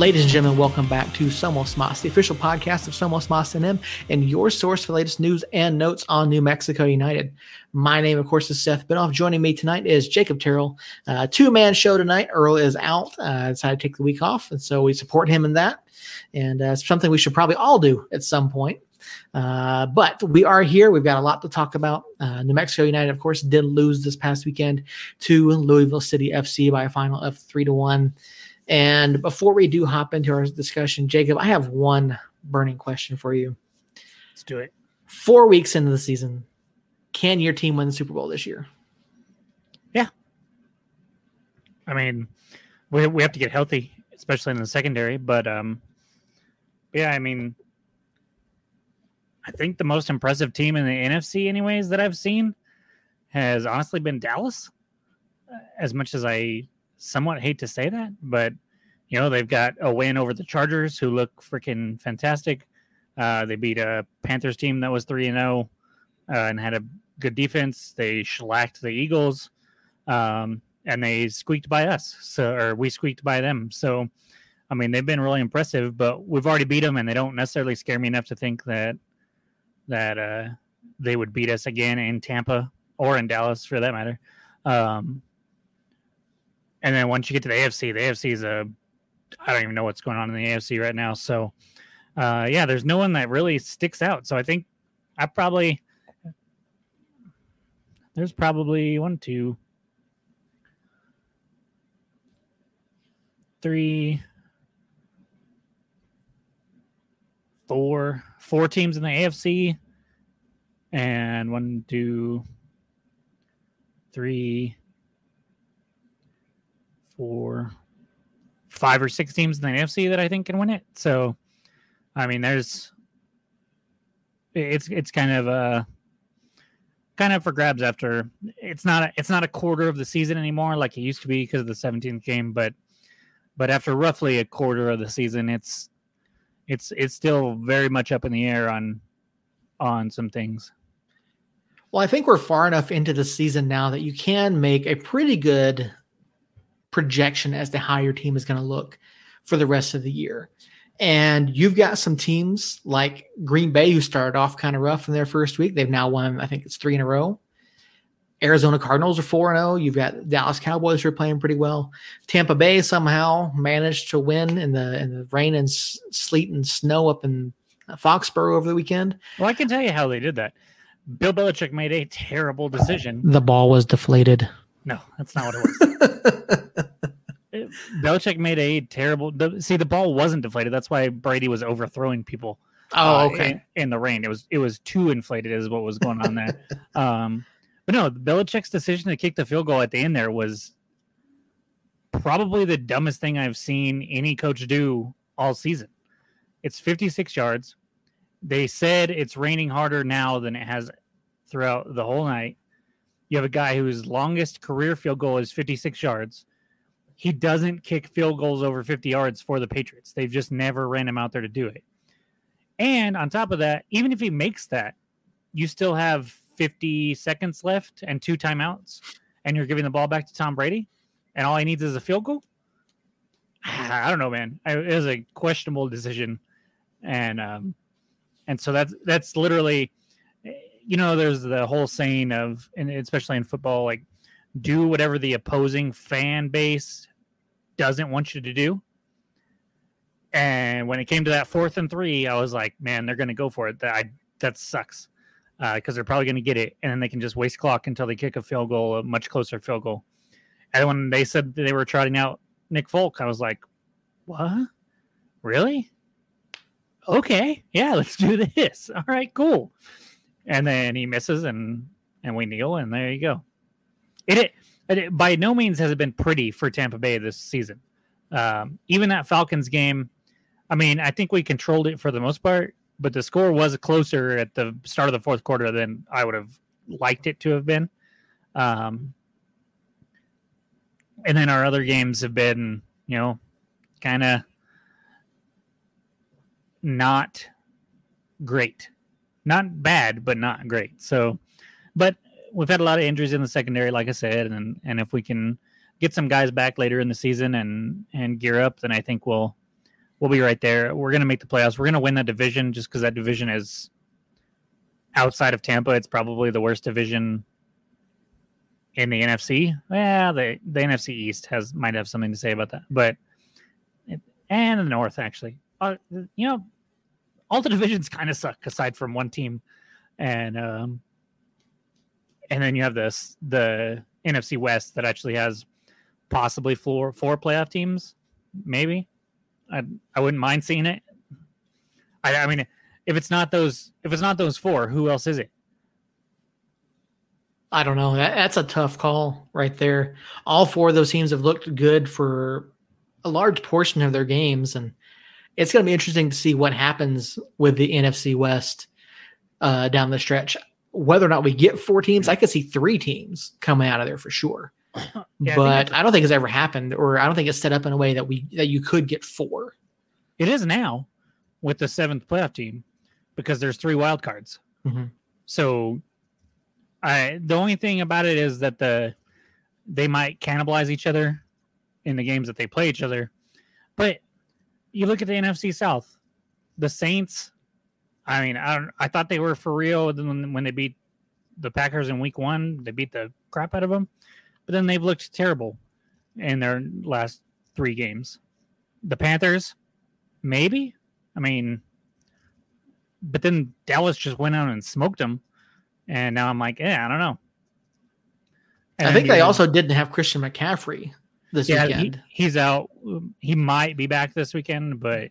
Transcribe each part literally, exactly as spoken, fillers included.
Ladies and gentlemen, welcome back to Somos Mas, the official podcast of Somos Mas N M and your source for the latest news and notes on New Mexico United. My name, of course, is Seth Binoff. Joining me tonight is Jacob Terrell. Uh, two-man show tonight. Earl is out. Uh, decided to take the week off, and so we support him in that. And uh, it's something we should probably all do at some point. Uh, but we are here. We've got a lot to talk about. Uh, New Mexico United, of course, did lose this past weekend to Louisville City F C by a final of three to one. And before we do hop into our discussion, Jacob, I have one burning question for you. Let's do it. Four weeks into the season, can your team win the Super Bowl this year? Yeah. I mean, we we have to get healthy, especially in the secondary. But, um, yeah, I mean, I think the most impressive team in the N F C anyways that I've seen has honestly been Dallas, as much as I – somewhat hate to say that, but you know, they've got a win over the Chargers, who look freaking fantastic. Uh, they beat a Panthers team that was three and oh uh, and had a good defense. They shellacked the Eagles, um, and they squeaked by us, so or we squeaked by them. So, I mean, they've been really impressive, but we've already beat them, and they don't necessarily scare me enough to think that that uh, they would beat us again in Tampa or in Dallas, for that matter. Um, And then once you get to the A F C, the A F C is a, I don't even know what's going on in the A F C right now. So, uh, yeah, there's no one that really sticks out. So I think I probably, there's probably one, two, three, four, four teams in the A F C. And one, two, three, or five or six teams in the N F C that I think can win it. So, I mean, there's it's it's kind of uh kind of for grabs after it's not a, it's not a quarter of the season anymore like it used to be because of the seventeenth game, but but after roughly a quarter of the season, it's it's it's still very much up in the air on on some things. Well, I think we're far enough into the season now that you can make a pretty good projection as to how your team is going to look for the rest of the year. And you've got some teams like Green Bay, who started off kind of rough in their first week. They've now won, I think it's three in a row. Arizona Cardinals are four and oh. You've got Dallas Cowboys, who are playing pretty well. Tampa Bay somehow managed to win in the in the rain and s- sleet and snow up in Foxborough over the weekend. Well, I can tell you how they did that. Bill Belichick made a terrible decision. The ball was deflated. No, that's not what it was. Belichick made a terrible... The, see, the ball wasn't deflated. That's why Brady was overthrowing people. Oh, okay. Uh, in, in the rain. It was it was too inflated is what was going on there. um, but no, Belichick's decision to kick the field goal at the end there was probably the dumbest thing I've seen any coach do all season. It's fifty-six yards. They said it's raining harder now than it has throughout the whole night. You have a guy whose longest career field goal is fifty-six yards. He doesn't kick field goals over fifty yards for the Patriots. They've just never ran him out there to do it. And on top of that, even if he makes that, you still have fifty seconds left and two timeouts, and you're giving the ball back to Tom Brady, and all he needs is a field goal? I don't know, man. It was a questionable decision. And um, and so that's that's literally... You know, there's the whole saying of, and especially in football, like, do whatever the opposing fan base doesn't want you to do. And when it came to that fourth and three, I was like, man, they're going to go for it. That I, that sucks because uh, they're probably going to get it. And then they can just waste clock until they kick a field goal, a much closer field goal. And when they said that they were trotting out Nick Folk, I was like, what? Really? Okay. Yeah, let's do this. All right, cool. And then he misses, and, and we kneel, and there you go. It, it, it by no means has it been pretty for Tampa Bay this season. Um, even that Falcons game, I mean, I think we controlled it for the most part, but the score was closer at the start of the fourth quarter than I would have liked it to have been. Um, and then our other games have been, you know, kind of not great. Not bad, but not great. So, but we've had a lot of injuries in the secondary, like I said, and and if we can get some guys back later in the season and and gear up, then I think we'll we'll be right there. We're going to make the playoffs. We're going to win that division just because that division is outside of Tampa. It's probably the worst division in the N F C. Well, the, the N F C East has might have something to say about that. But and the North, actually. Uh, you know, all the divisions kind of suck aside from one team. And um, and then you have this the N F C West that actually has possibly four four playoff teams, maybe. I I wouldn't mind seeing it. I I mean, if it's not those if it's not those four, who else is it? I don't know. That, that's a tough call right there. All four of those teams have looked good for a large portion of their games, and it's going to be interesting to see what happens with the N F C West uh, down the stretch. Whether or not we get four teams, I could see three teams coming out of there for sure. Yeah, but I, I don't think it's ever happened, or I don't think it's set up in a way that we that you could get four. It is now with the seventh playoff team because there's three wild cards. Mm-hmm. So I the only thing about it is that the they might cannibalize each other in the games that they play each other. But you look at the N F C South, the Saints. I mean, I don't, I thought they were for real when, when they beat the Packers in week one. They beat the crap out of them. But then they've looked terrible in their last three games. The Panthers, maybe. I mean, but then Dallas just went out and smoked them. And now I'm like, yeah, I don't know. And I think they know, also didn't have Christian McCaffrey this yeah, weekend. He, he's out. He might be back this weekend, but...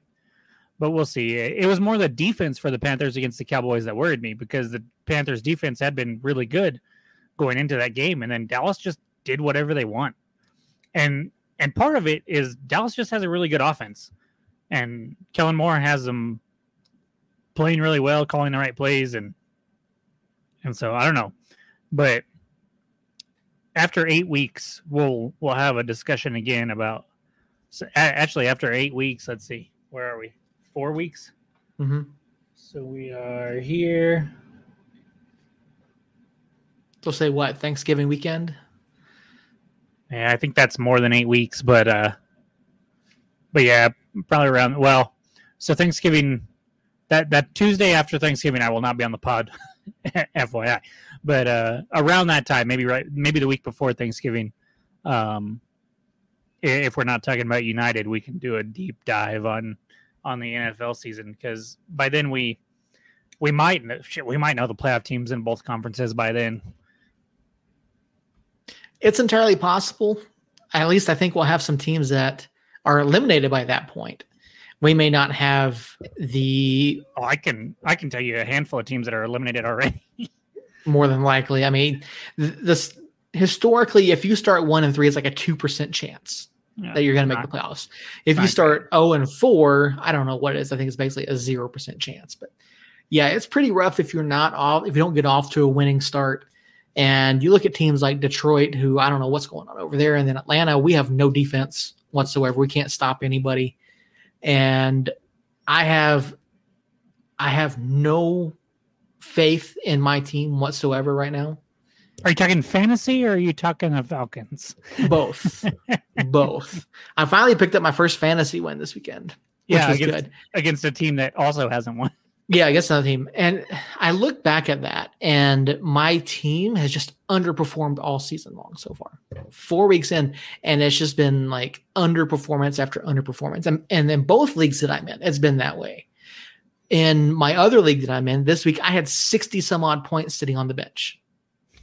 But we'll see. It was more the defense for the Panthers against the Cowboys that worried me because the Panthers defense had been really good going into that game. And then Dallas just did whatever they want. And and part of it is Dallas just has a really good offense. And Kellen Moore has them playing really well, calling the right plays. And, and so I don't know. But after eight weeks, we'll we'll have a discussion again about so actually after eight weeks. Let's see. Where are we? Four weeks. Mm-hmm. So we are here. They'll say what? Thanksgiving weekend? Yeah, I think that's more than eight weeks, but uh, but yeah, probably around. Well, so Thanksgiving, that, that Tuesday after Thanksgiving, I will not be on the pod, F Y I. But uh, around that time, maybe right, maybe the week before Thanksgiving, um, if we're not talking about United, we can do a deep dive on. on the N F L season, because by then we we might shit, we might know the playoff teams in both conferences by then. It's entirely possible. At least I think we'll have some teams that are eliminated by that point. We may not have the oh, I can I can tell you a handful of teams that are eliminated already. More than likely. I mean, this historically, if you start one and three, it's like a two percent chance that you're going to make not, the playoffs. If you start zero and four, I don't know what it is. I think it's basically a zero percent chance, but yeah, it's pretty rough if you're not off, if you don't get off to a winning start. And you look at teams like Detroit, who I don't know what's going on over there. And then Atlanta, we have no defense whatsoever. We can't stop anybody. And I have, I have no faith in my team whatsoever right now. Are you talking fantasy or are you talking the Falcons? Both. Both. I finally picked up my first fantasy win this weekend, which yeah, was against, good. Against a team that also hasn't won. Yeah, against another team. And I look back at that, and my team has just underperformed all season long so far. Four weeks in, and it's just been like underperformance after underperformance. And, and in both leagues that I'm in, it's been that way. In my other league that I'm in, this week I had sixty some odd points sitting on the bench.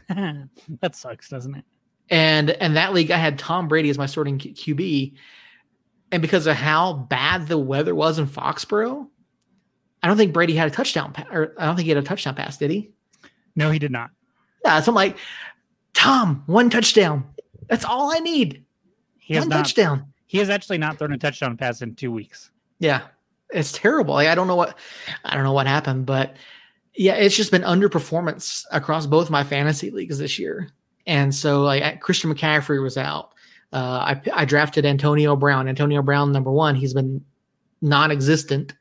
That sucks, doesn't it? And and that league, I had Tom Brady as my starting Q B. And because of how bad the weather was in Foxborough, I don't think Brady had a touchdown pass. Or I don't think he had a touchdown pass, did he? No, he did not. Yeah, so I'm like, Tom, one touchdown. That's all I need. He one not, touchdown. He has actually not thrown a touchdown pass in two weeks. Yeah, it's terrible. Like, I don't know what I don't know what happened, but. Yeah, it's just been underperformance across both my fantasy leagues this year. And so like Christian McCaffrey was out. Uh, I, I drafted Antonio Brown. Antonio Brown, number one, he's been non-existent.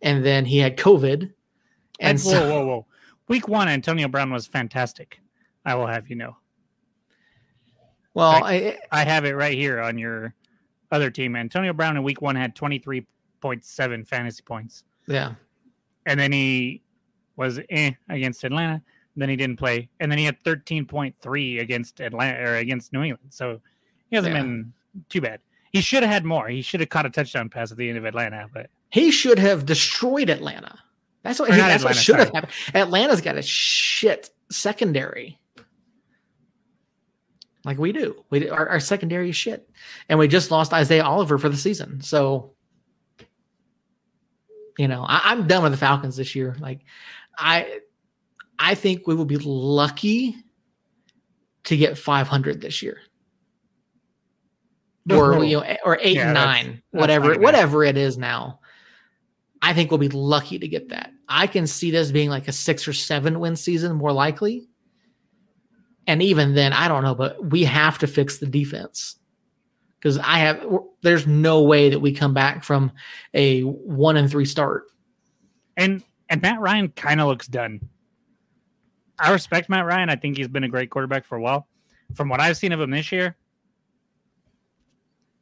And then he had COVID. And whoa, so, whoa, whoa. Week one, Antonio Brown was fantastic. I will have you know. Well, I, I, I have it right here on your other team. Antonio Brown in week one had twenty-three point seven fantasy points. Yeah. And then he was eh, against Atlanta. Then he didn't play. And then he had thirteen point three against Atlanta or against New England. So he hasn't yeah. been too bad. He should have had more. He should have caught a touchdown pass at the end of Atlanta, but he should have destroyed Atlanta. That's what, he, that's Atlanta, what should sorry. have happened. Atlanta's got a shit secondary. Like we do. We do. Our, our secondary is shit. And we just lost Isaiah Oliver for the season. So, you know, I, I'm done with the Falcons this year. Like, I I think we will be lucky to get five hundred this year. Or, you know, or eight yeah, and nine, that's, that's whatever, like whatever it is now. I think we'll be lucky to get that. I can see this being like a six or seven win season, more likely. And even then, I don't know, but we have to fix the defense because I have, there's no way that we come back from a one and three start. And, and Matt Ryan kind of looks done. I respect Matt Ryan. I think he's been a great quarterback for a while. From what I've seen of him this year,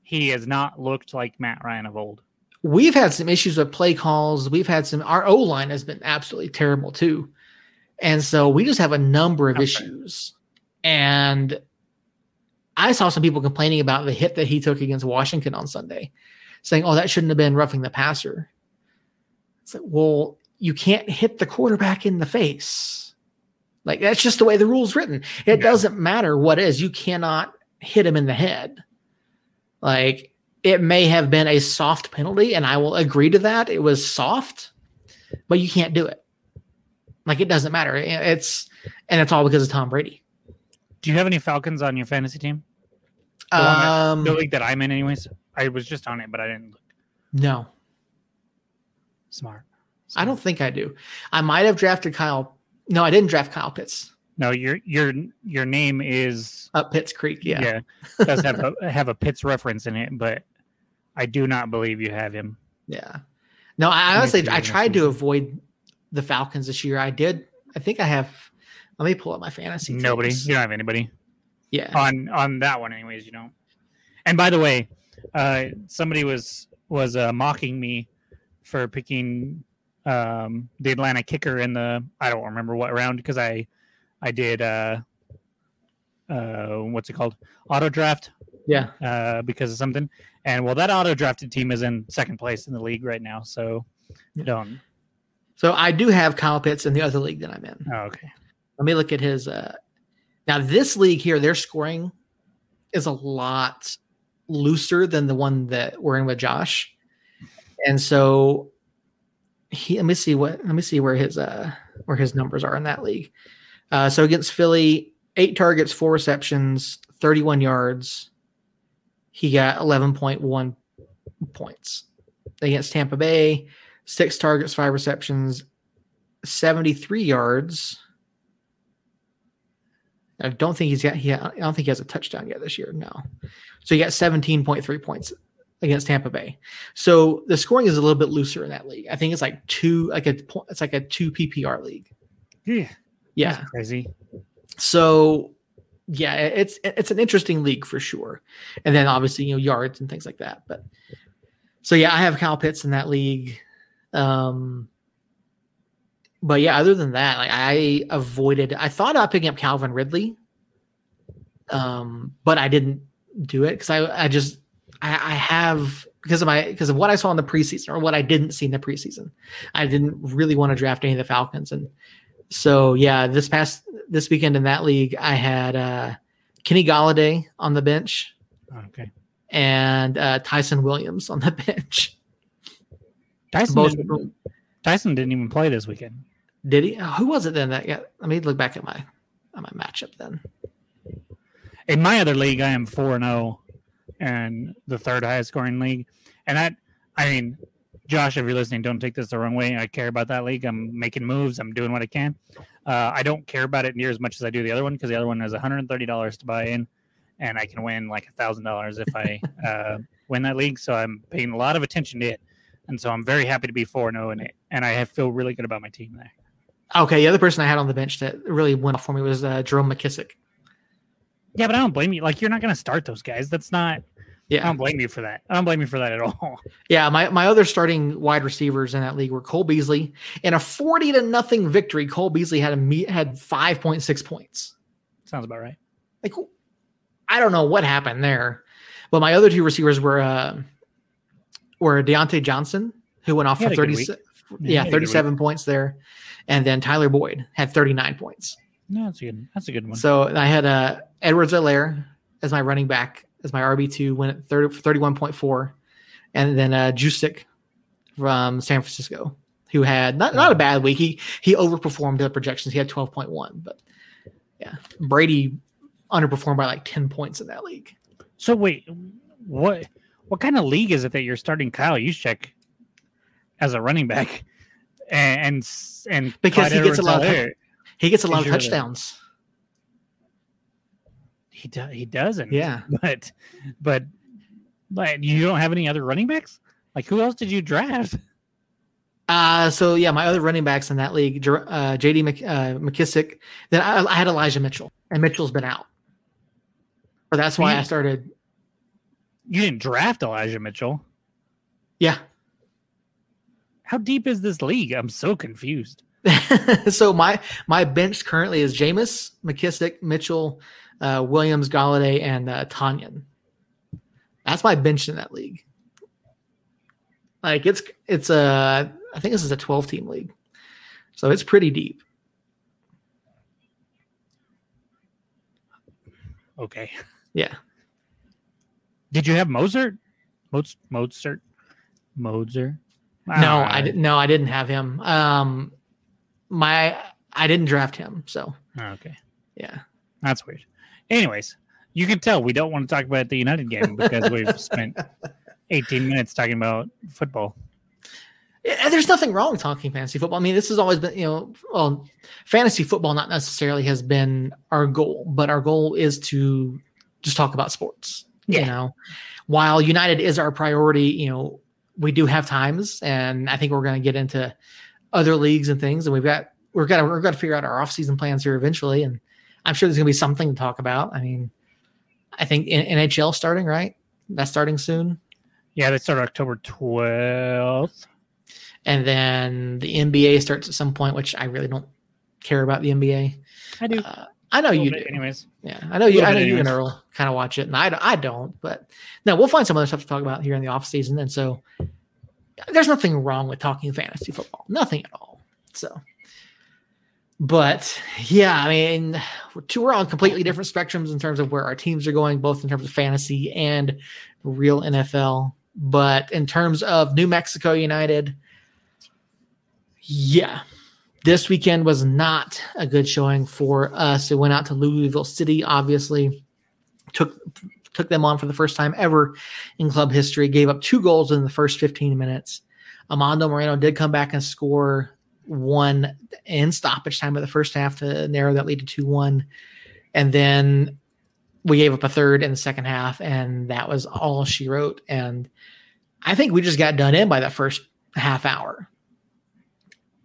he has not looked like Matt Ryan of old. We've had some issues with play calls. We've had some, our O-line has been absolutely terrible too. And so we just have a number of okay. issues. And I saw some people complaining about the hit that he took against Washington on Sunday, saying, oh, that shouldn't have been roughing the passer. It's like, well, you can't hit the quarterback in the face. Like, that's just the way the rule's written. It yeah. doesn't matter what it is. You cannot hit him in the head. Like, it may have been a soft penalty, and I will agree to that. It was soft, but you can't do it. Like, it doesn't matter. It's and it's all because of Tom Brady. Do you have any Falcons on your fantasy team? The um, that, the league that I'm in, anyways. I was just on it, but I didn't look. No. Smart. Smart. I don't think I do. I might have drafted Kyle. No, I didn't draft Kyle Pitts. No, your your your name is up Pitts Creek. Yeah, yeah, it does have a, have a Pitts reference in it, but I do not believe you have him. Yeah, no, I honestly I tried to avoid the Falcons this year. I did. I think I have. Let me pull up my fantasy. Nobody, teams. You don't have anybody. Yeah, on on that one, anyways, you don't. And by the way, uh, somebody was was uh, mocking me for picking um, the Atlanta kicker in the I don't remember what round because I. I did, uh, uh, what's it called? Auto draft. Yeah. Uh, because of something. And well, that auto drafted team is in second place in the league right now. So yeah. don't. So I do have Kyle Pitts in the other league that I'm in. Oh, okay. Let me look at his, uh, now this league here, their scoring is a lot looser than the one that we're in with Josh. And so he, let me see what, let me see where his, uh, where his numbers are in that league. Uh, so against Philly, eight targets, four receptions, thirty-one yards. He got eleven point one points. Against Tampa Bay, six targets, five receptions, seventy-three yards. I don't think he's got. He, I don't think he has a touchdown yet this year. No. So he got seventeen point three points against Tampa Bay. So the scoring is a little bit looser in that league. I think it's like two, like a, it's like a two P P R league. Yeah. Yeah. That's crazy. So yeah, it's, it's an interesting league for sure. And then obviously, you know, yards and things like that. But so yeah, I have Kyle Pitts in that league. Um, but yeah, other than that, like I avoided, I thought about picking up Calvin Ridley. Um, but I didn't do it. Cause I, I just, I, I have, because of my, because of what I saw in the preseason or what I didn't see in the preseason, I didn't really want to draft any of the Falcons. And, So yeah, this past this weekend in that league, I had uh, Kenny Golladay on the bench, okay, and uh, Tyson Williams on the bench. Tyson, Both didn't, Tyson didn't even play this weekend. Did he? Who was it then? That got, let me look back at my at my matchup then. In my other league, I am four and zero, and the third highest scoring league. And that, I mean. Josh, if you're listening, don't take this the wrong way. I care about that league. I'm making moves. I'm doing what I can. Uh, I don't care about it near as much as I do the other one because the other one has one hundred thirty dollars to buy in, and I can win like one thousand dollars if I uh, win that league. So I'm paying a lot of attention to it, and so I'm very happy to be four and oh in it, and I have, feel really good about my team there. Okay, the other person I had on the bench that really went off for me was uh, Jerome McKissick. Yeah, but I don't blame you. Like, you're not going to start those guys. That's not – Yeah. I don't blame you for that. I don't blame you for that at all. Yeah. My, my other starting wide receivers in that league were Cole Beasley. In a forty to nothing victory, Cole Beasley had a meet, had five point six points. Sounds about right. Like, I don't know what happened there, but my other two receivers were, uh, were Deontay Johnson, who went off for thirty-six. Yeah. thirty-seven points there. And then Tyler Boyd had thirty-nine points. No, that's a good, that's a good one. So I had uh, Edwards-Helaire as my running back, as my R B two, went at thirty, thirty-one point four. And then uh, Juszczyk from San Francisco, who had not, not a bad week. He, he overperformed the projections. He had twelve point one. But, yeah, Brady underperformed by like ten points in that league. So, wait, what what kind of league is it that you're starting Kyle Juszczyk as a running back? And and, and because he gets, a lot of, he gets a lot of touchdowns. He does. He doesn't. Yeah. But, but, but you don't have any other running backs? Like, who else did you draft? Uh, so yeah, my other running backs in that league, uh, J D. Mc, uh, McKissick. Then I, I had Elijah Mitchell, and Mitchell's been out. But that's why you, I started. You didn't draft Elijah Mitchell. Yeah. How deep is this league? I'm so confused. So my my bench currently is Jameis, McKissick, Mitchell, uh, Williams, Golladay, and uh, Tanyan. That's my bench in that league. Like it's it's a I think this is a twelve team league, so it's pretty deep. Okay. Yeah. Did you have Mozart? Mozart? Mozart? Mozart? All no, right. I didn't. No, I didn't have him. Um, my I didn't draft him. So okay, yeah, that's weird. Anyways, you can tell we don't want to talk about the United game because we've spent eighteen minutes talking about football. Yeah, there's nothing wrong with talking fantasy football. I mean, this has always been, you know, well, fantasy football not necessarily has been our goal, but our goal is to just talk about sports. Yeah. You know, while United is our priority, you know. We do have times, and I think we're going to get into other leagues and things. And we've got we're got we're going to figure out our off-season plans here eventually. And I'm sure there's going to be something to talk about. I mean, I think N H L starting right. That's starting soon. Yeah, they start October twelfth, and then the N B A starts at some point, which I really don't care about the N B A. I do. Uh, I know you do. Anyways. Yeah, I know you. I know you and Earl kind of watch it, and I, I don't. But no, we'll find some other stuff to talk about here in the off season. And so, there's nothing wrong with talking fantasy football, nothing at all. So, but yeah, I mean, we're, two, we're on completely different spectrums in terms of where our teams are going, both in terms of fantasy and real N F L. But in terms of New Mexico United, yeah. This weekend was not a good showing for us. It went out to Louisville City, obviously. Took took them on for the first time ever in club history. Gave up two goals in the first fifteen minutes. Armando Moreno did come back and score one in stoppage time of the first half to narrow that lead to two one. And then we gave up a third in the second half, and that was all she wrote. And I think we just got done in by that first half hour.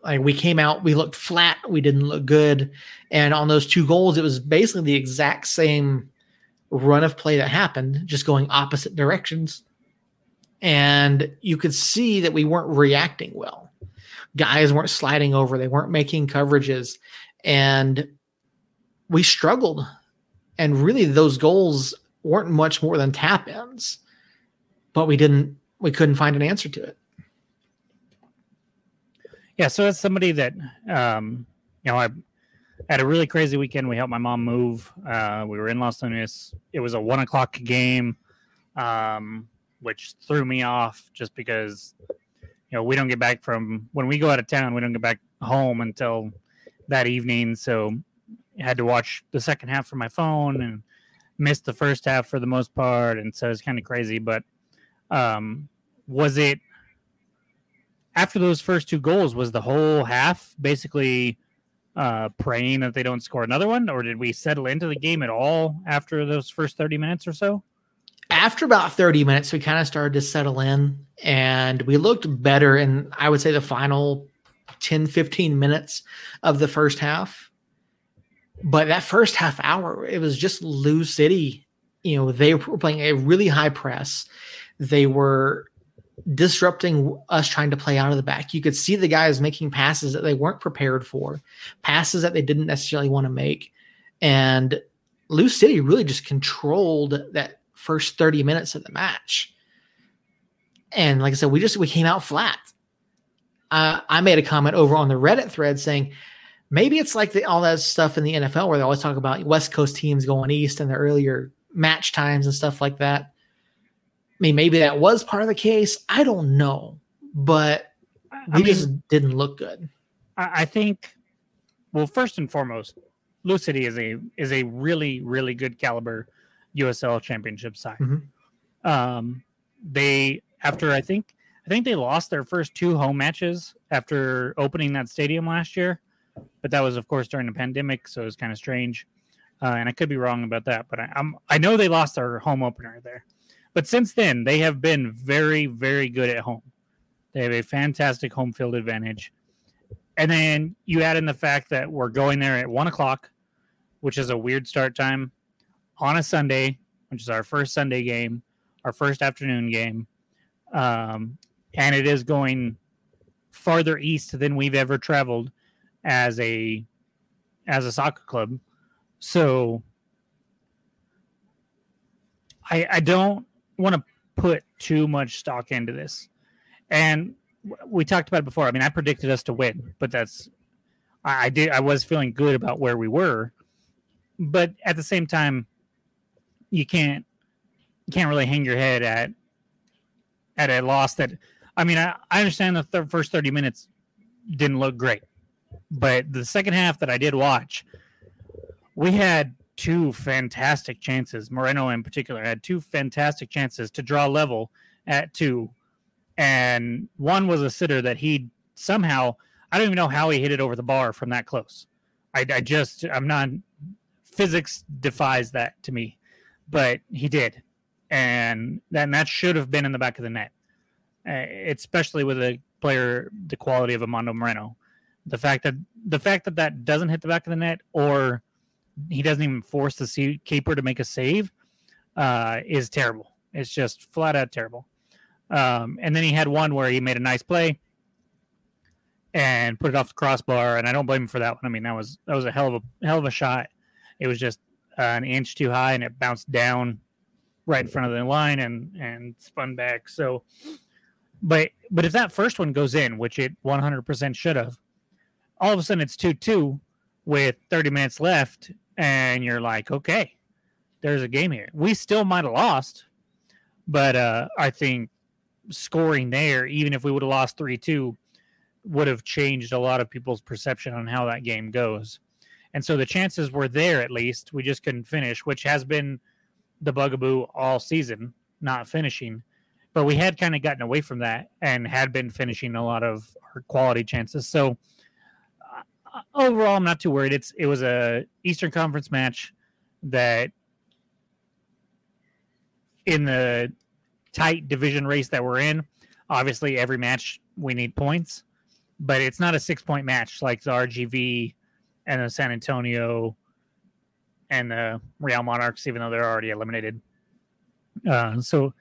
Like we came out, we looked flat, we didn't look good. And on those two goals, it was basically the exact same run of play that happened, just going opposite directions. And you could see that we weren't reacting well. Guys weren't sliding over, they weren't making coverages. And we struggled. And really those goals weren't much more than tap-ins. But we didn't, we couldn't find an answer to it. Yeah, so as somebody that, um, you know, I had a really crazy weekend. We helped my mom move. Uh, we were in Los Angeles. It was a one o'clock game, um, which threw me off just because, you know, we don't get back from when we go out of town. We don't get back home until that evening. So I had to watch the second half from my phone and missed the first half for the most part. And so it's kind of crazy. But um, was it? After those first two goals, was the whole half basically uh, praying that they don't score another one? Or did we settle into the game at all after those first thirty minutes or so? After about thirty minutes, we kind of started to settle in. And we looked better in, I would say, the final ten, fifteen minutes of the first half. But that first half hour, it was just Lou City you know, they were playing a really high press. They were disrupting us trying to play out of the back. You could see the guys making passes that they weren't prepared for, passes that they didn't necessarily want to make. And Lou City really just controlled that first thirty minutes of the match. And like I said, we just, we came out flat. Uh, I made a comment over on the Reddit thread saying, maybe it's like the, all that stuff in the N F L where they always talk about West Coast teams going east and the earlier match times and stuff like that. I mean, maybe that was part of the case. I don't know, but we I mean, just didn't look good. I think, well, first and foremost, Lou City is a is a really, really good caliber U S L championship side. Mm-hmm. Um, they after I think I think they lost their first two home matches after opening that stadium last year, but that was of course during the pandemic, so it was kind of strange. Uh, and I could be wrong about that, but I, I'm I know they lost their home opener there. But since then, they have been very, very good at home. They have a fantastic home field advantage. And then you add in the fact that we're going there at one o'clock, which is a weird start time, on a Sunday, which is our first Sunday game, our first afternoon game. Um, and it is going farther east than we've ever traveled as a as a soccer club. So I, I don't want to put too much stock into this. And we talked about it before. I mean, I predicted us to win, but that's, I, I did, I was feeling good about where we were, but at the same time, you can't, you can't really hang your head at, at a loss that, I mean, I, I understand the th- first thirty minutes didn't look great, but the second half that I did watch, we had two fantastic chances. Moreno in particular had two fantastic chances to draw level at two. And one was a sitter that he somehow, I don't even know how he hit it over the bar from that close. I, I just, I'm not, physics defies that to me, but he did. And then that should have been in the back of the net, uh, especially with a player, the quality of Armando Moreno. The fact that, the fact that that doesn't hit the back of the net, or he doesn't even force the keeper to make a save, uh, is terrible. It's just flat out terrible. Um, and then he had one where he made a nice play and put it off the crossbar. And I don't blame him for that one. I mean, that was, that was a hell of a hell of a shot. It was just uh, an inch too high and it bounced down right in front of the line and, and spun back. So, but, but if that first one goes in, which it one hundred percent should have, all of a sudden it's two two with thirty minutes left. And you're like, okay, there's a game here. We still might have lost, but uh, I think scoring there, even if we would have lost three two, would have changed a lot of people's perception on how that game goes. And so the chances were there at least. We just couldn't finish, which has been the bugaboo all season, not finishing. But we had kind of gotten away from that and had been finishing a lot of our quality chances. So overall, I'm not too worried. It's it was a Eastern Conference match that in the tight division race that we're in, obviously every match we need points, but it's not a six-point match like the R G V and the San Antonio and the Real Monarchs, even though they're already eliminated. Uh, so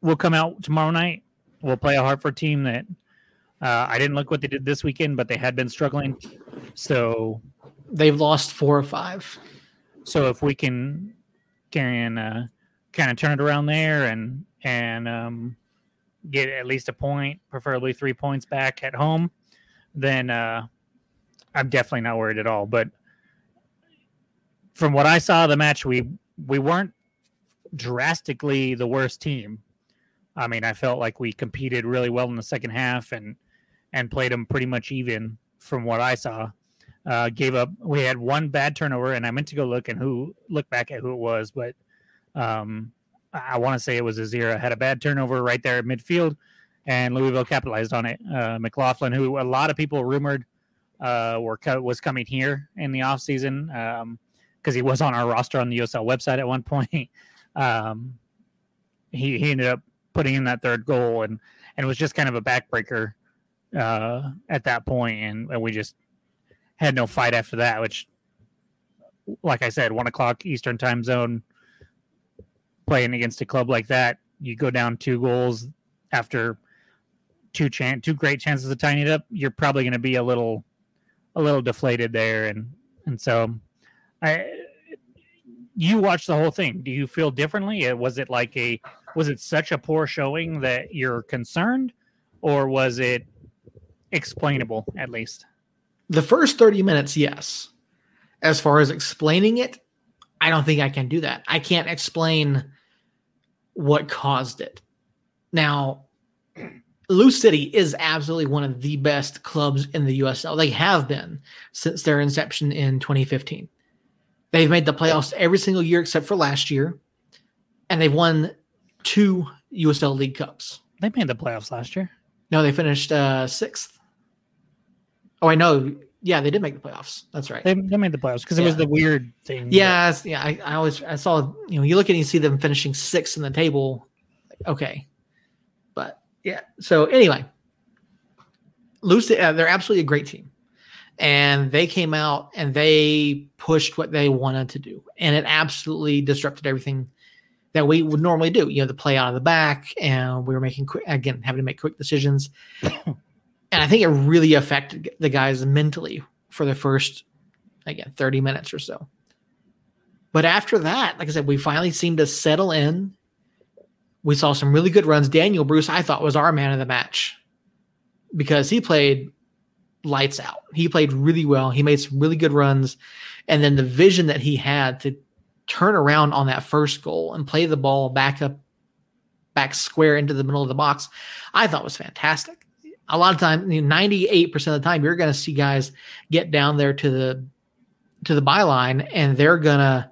we'll come out tomorrow night. We'll play a Hartford team that Uh, I didn't look what they did this weekend, but they had been struggling. So they've lost four or five. So if we can can uh, kind of turn it around there and and um, get at least a point, preferably three points back at home, then uh, I'm definitely not worried at all. But from what I saw of the match, we we weren't drastically the worst team. I mean, I felt like we competed really well in the second half and. And played them pretty much even from what I saw. Uh, gave up. We had one bad turnover, and I meant to go look and who look back at who it was, but um, I want to say it was Azira. Had a bad turnover right there at midfield, and Louisville capitalized on it. Uh, McLaughlin, who a lot of people rumored uh, were co- was coming here in the offseason because um, he was on our roster on the U S L website at one point. um, he, he ended up putting in that third goal, and and it was just kind of a backbreaker uh at that point, and, and we just had no fight after that, which like I said, one o'clock Eastern time zone, playing against a club like that, you go down two goals after two chan- two great chances of tying it up, you're probably going to be a little a little deflated there. And, and so I, you watched the whole thing. Do you feel differently? Was it like a, was it such a poor showing that you're concerned, or was it explainable at least? The first thirty minutes, yes. As far as explaining it, I don't think I can do that. I can't explain what caused it. Now, Lou City is absolutely one of the best clubs in the U S L. They have been since their inception in twenty fifteen. They've made the playoffs every single year except for last year, and they've won two U S L League Cups. They made the playoffs last year. No, they finished uh, sixth. Oh, I know. Yeah, they did make the playoffs. That's right. They, they made the playoffs because yeah. it was the weird thing. Yeah, but... yeah. I, I always I saw, you know, you look at it and you see them finishing sixth in the table. Like, okay. But yeah. So anyway, Lucy, uh, they're absolutely a great team. And they came out and they pushed what they wanted to do. And it absolutely disrupted everything that we would normally do. You know, the play out of the back, and we were making quick, again, having to make quick decisions. And I think it really affected the guys mentally for the first, again, thirty minutes or so. But after that, like I said, we finally seemed to settle in. We saw some really good runs. Daniel Bruce, I thought, was our man of the match because he played lights out. He played really well. He made some really good runs. And then the vision that he had to turn around on that first goal and play the ball back up, back square into the middle of the box, I thought was fantastic. A lot of time, ninety-eight percent of the time, you're going to see guys get down there to the to the byline, and they're going to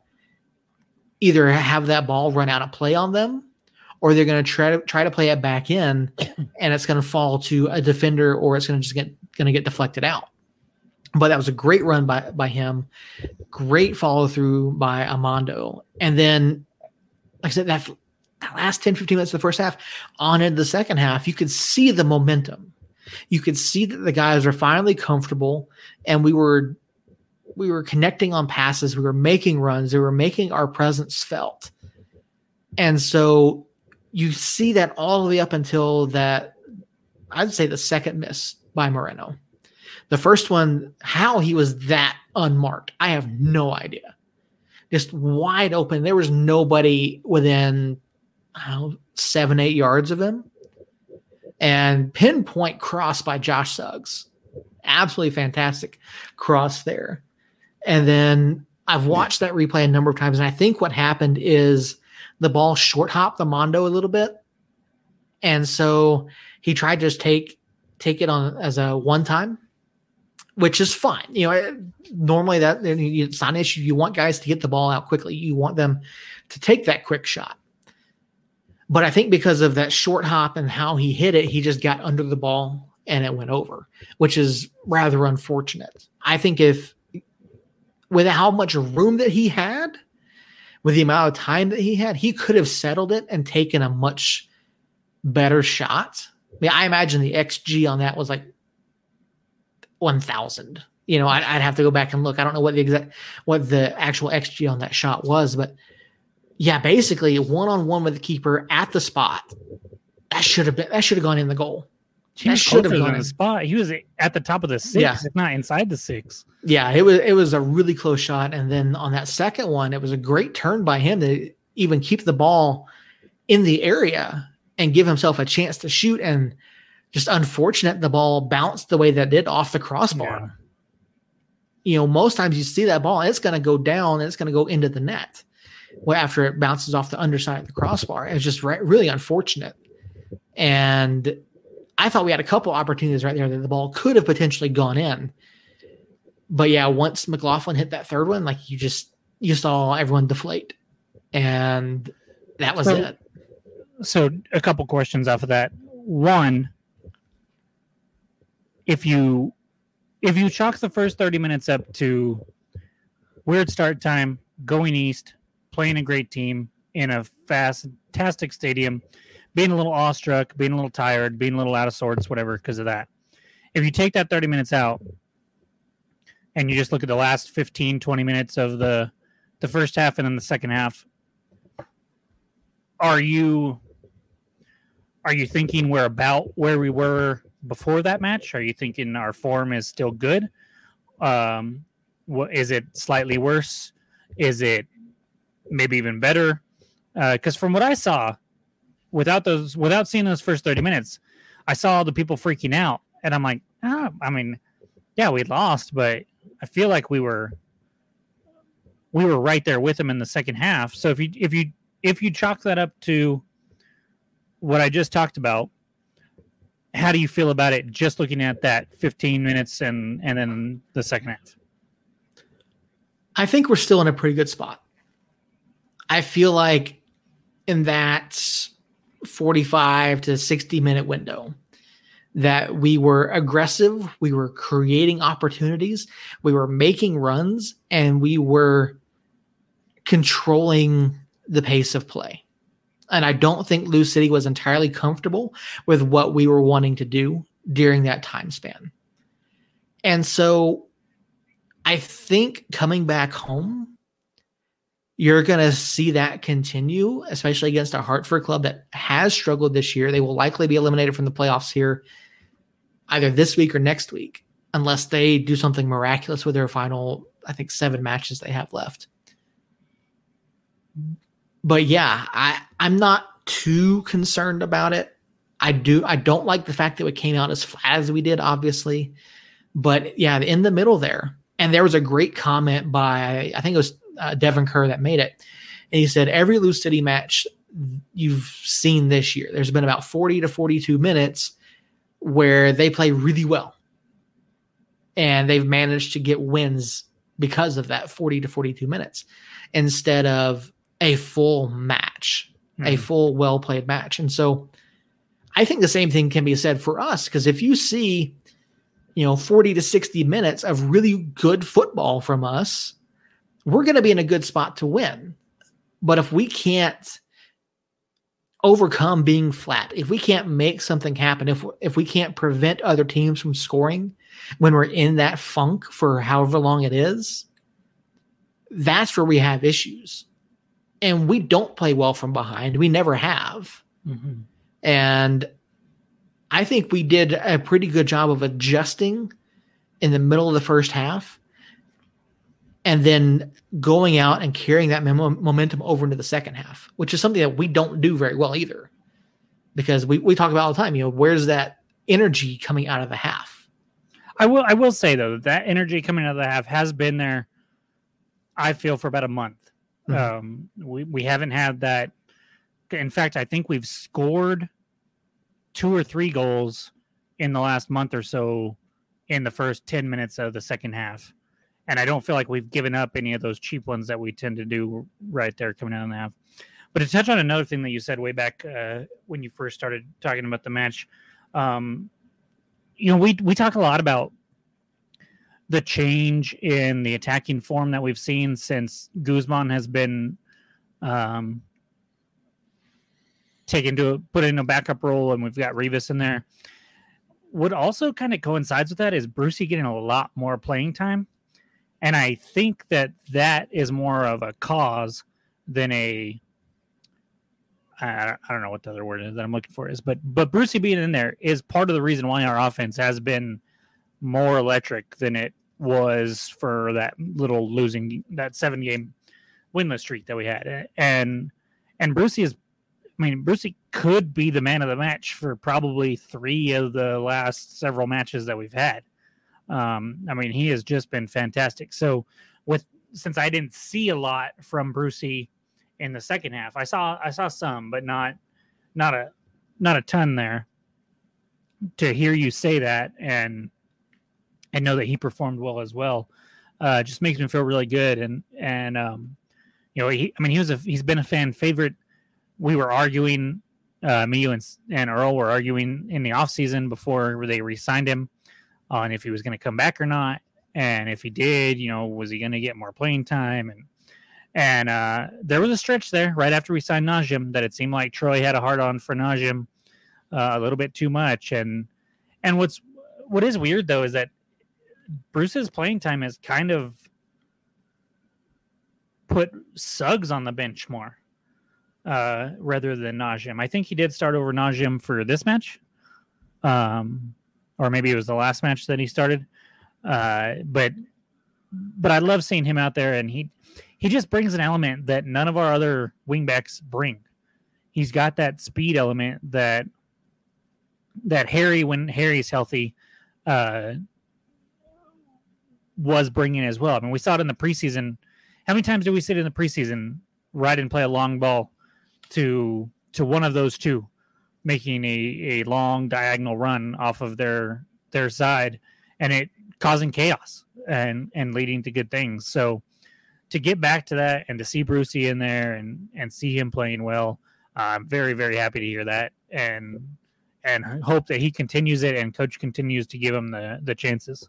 either have that ball run out of play on them, or they're going to try to try to play it back in, and it's going to fall to a defender, or it's going to just get going to get deflected out. But that was a great run by by him, great follow through by Armando, and then, like I said, that, that last ten to fifteen minutes of the first half, on into the second half, you could see the momentum. You could see that the guys were finally comfortable, and we were we were connecting on passes. We were making runs. They were making our presence felt. And so you see that all the way up until that, I'd say the second miss by Moreno. The first one, how he was that unmarked, I have no idea. Just wide open. There was nobody within, I don't know, seven, eight yards of him. And pinpoint cross by Josh Suggs. Absolutely fantastic cross there. And then I've watched that replay a number of times, and I think what happened is the ball short hopped the Mondo a little bit. And so he tried to just take take it on as a one time, which is fine. You know, normally that it's not an issue. You want guys to get the ball out quickly. You want them to take that quick shot. But I think because of that short hop and how he hit it, he just got under the ball and it went over, which is rather unfortunate. I think if with how much room that he had, with the amount of time that he had, he could have settled it and taken a much better shot. I mean, I imagine the X G on that was like one thousand. You know, I'd, I'd have to go back and look. I don't know what the exact, what the actual X G on that shot was, but yeah, basically one-on-one with the keeper at the spot. That should have been. That should have gone in the goal. He that should have gone in the spot. He was at the top of the six, yeah. If not inside the six. Yeah, it was. It was a really close shot. And then on that second one, it was a great turn by him to even keep the ball in the area and give himself a chance to shoot. And just unfortunate, the ball bounced the way that it did off the crossbar. Yeah. You know, most times you see that ball, it's going to go down. It's going to go into the net. Well, after it bounces off the underside of the crossbar, it was just re- really unfortunate. And I thought we had a couple opportunities right there that the ball could have potentially gone in. But yeah, once McLaughlin hit that third one, like you just, you saw everyone deflate, and that was so, it. So a couple questions off of that. One, if you, if you chalk the first thirty minutes up to weird start time, going east, playing a great team in a fantastic stadium, being a little awestruck, being a little tired, being a little out of sorts, whatever, because of that. If you take that thirty minutes out, and you just look at the last fifteen, twenty minutes of the the first half and then the second half, are you are you thinking we're about where we were before that match? Are you thinking our form is still good? Um, what, is it slightly worse? Is it maybe even better? Because uh, from what I saw, without those, without seeing those first thirty minutes, I saw all the people freaking out, and I'm like, ah, I mean, yeah, we lost, but I feel like we were, we were right there with them in the second half. So if you if you if you chalk that up to what I just talked about, how do you feel about it? Just looking at that fifteen minutes and and then the second half. I think we're still in a pretty good spot. I feel like in that forty-five to sixty minute window that we were aggressive, we were creating opportunities, we were making runs, and we were controlling the pace of play. And I don't think Lou City was entirely comfortable with what we were wanting to do during that time span. And so I think coming back home, you're going to see that continue, especially against a Hartford club that has struggled this year. They will likely be eliminated from the playoffs here either this week or next week, unless they do something miraculous with their final, I think, seven matches they have left. But yeah, I, I'm not too concerned about it. I do. I don't like the fact that it came out as flat as we did, obviously. But yeah, in the middle there, and there was a great comment by, I think it was, Uh, Devin Kerr that made it. And he said, every Lou City match you've seen this year, there's been about forty to forty-two minutes where they play really well. And they've managed to get wins because of that forty to forty-two minutes instead of a full match, mm-hmm. a full well-played match. And so I think the same thing can be said for us, because if you see, you know, forty to sixty minutes of really good football from us, we're going to be in a good spot to win. But if we can't overcome being flat, if we can't make something happen, if if we can't prevent other teams from scoring when we're in that funk for however long it is, that's where we have issues. And we don't play well from behind. We never have. Mm-hmm. And I think we did a pretty good job of adjusting in the middle of the first half, and then going out and carrying that mem- momentum over into the second half, which is something that we don't do very well either, because we, we talk about all the time, you know, where's that energy coming out of the half? I will, I will say though, that that energy coming out of the half has been there, I feel, for about a month. Mm-hmm. Um, we, we haven't had that. In fact, I think we've scored two or three goals in the last month or so in the first ten minutes of the second half. And I don't feel like we've given up any of those cheap ones that we tend to do right there coming out in the half. But to touch on another thing that you said way back uh, when you first started talking about the match, um, you know, we we talk a lot about the change in the attacking form that we've seen since Guzman has been um, taken to put in a backup role, and we've got Rivas in there. What also kind of coincides with that is Brucey getting a lot more playing time. And I think that that is more of a cause than a, I don't know what the other word is that I'm looking for is, but but Brucey being in there is part of the reason why our offense has been more electric than it was for that little losing, that seven game winless streak that we had. And and Brucey is, I mean, Brucey could be the man of the match for probably three of the last several matches that we've had. Um, I mean, he has just been fantastic. So with, since I didn't see a lot from Brucey in the second half, I saw, I saw some, but not, not a, not a ton there. To hear you say that and, and know that he performed well as well, uh, just makes me feel really good. And, and, um, you know, he, I mean, he was a, he's been a fan favorite. We were arguing, uh, me and, and Earl were arguing in the off season before they re-signed him, on if he was going to come back or not, and if he did, you know, was he going to get more playing time? And and uh, there was a stretch there right after we signed Najem that it seemed like Troy had a hard-on for Najem uh, a little bit too much. And and what's what is weird though is that Bruce's playing time has kind of put Suggs on the bench more uh, rather than Najem. I think he did start over Najem for this match, um, or maybe it was the last match that he started. Uh, but but I love seeing him out there, and he he just brings an element that none of our other wingbacks bring. He's got that speed element that that Harry, when Harry's healthy, uh, was bringing as well. I mean, we saw it in the preseason. How many times do we sit in the preseason, ride and play a long ball to to one of those two, making a, a long diagonal run off of their their side, and it causing chaos and, and leading to good things. So to get back to that and to see Brucey in there and, and see him playing well, uh, I'm very, very happy to hear that and and hope that he continues it and coach continues to give him the, the chances.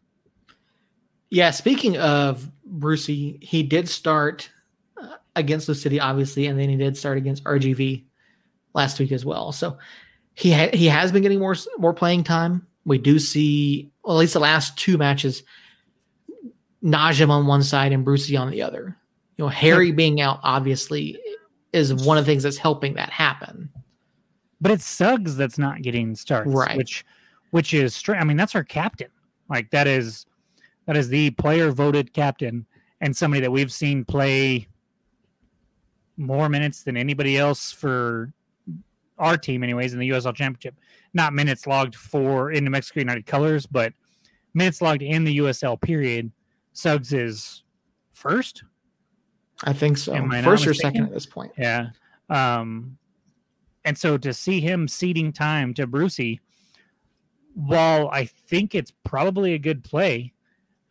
Yeah, speaking of Brucey, he did start uh, against Louisville City, obviously, and then he did start against R G V last week as well. So he ha- he has been getting more more playing time. We do see, well, at least the last two matches, Najem on one side and Brucey on the other. You know, Harry being out, obviously, is one of the things that's helping that happen. But it's Suggs that's not getting starts, right? Which, which is strange. I mean, that's our captain. Like that is, that is the player voted captain and somebody that we've seen play more minutes than anybody else for our team, anyways, in the U S L Championship. Not minutes logged for in New Mexico United colors, but minutes logged in the U S L period. Suggs is first. I think so. Am I first or mistaken? Second at this point? Yeah. Um, And so to see him ceding time to Brucey, while I think it's probably a good play,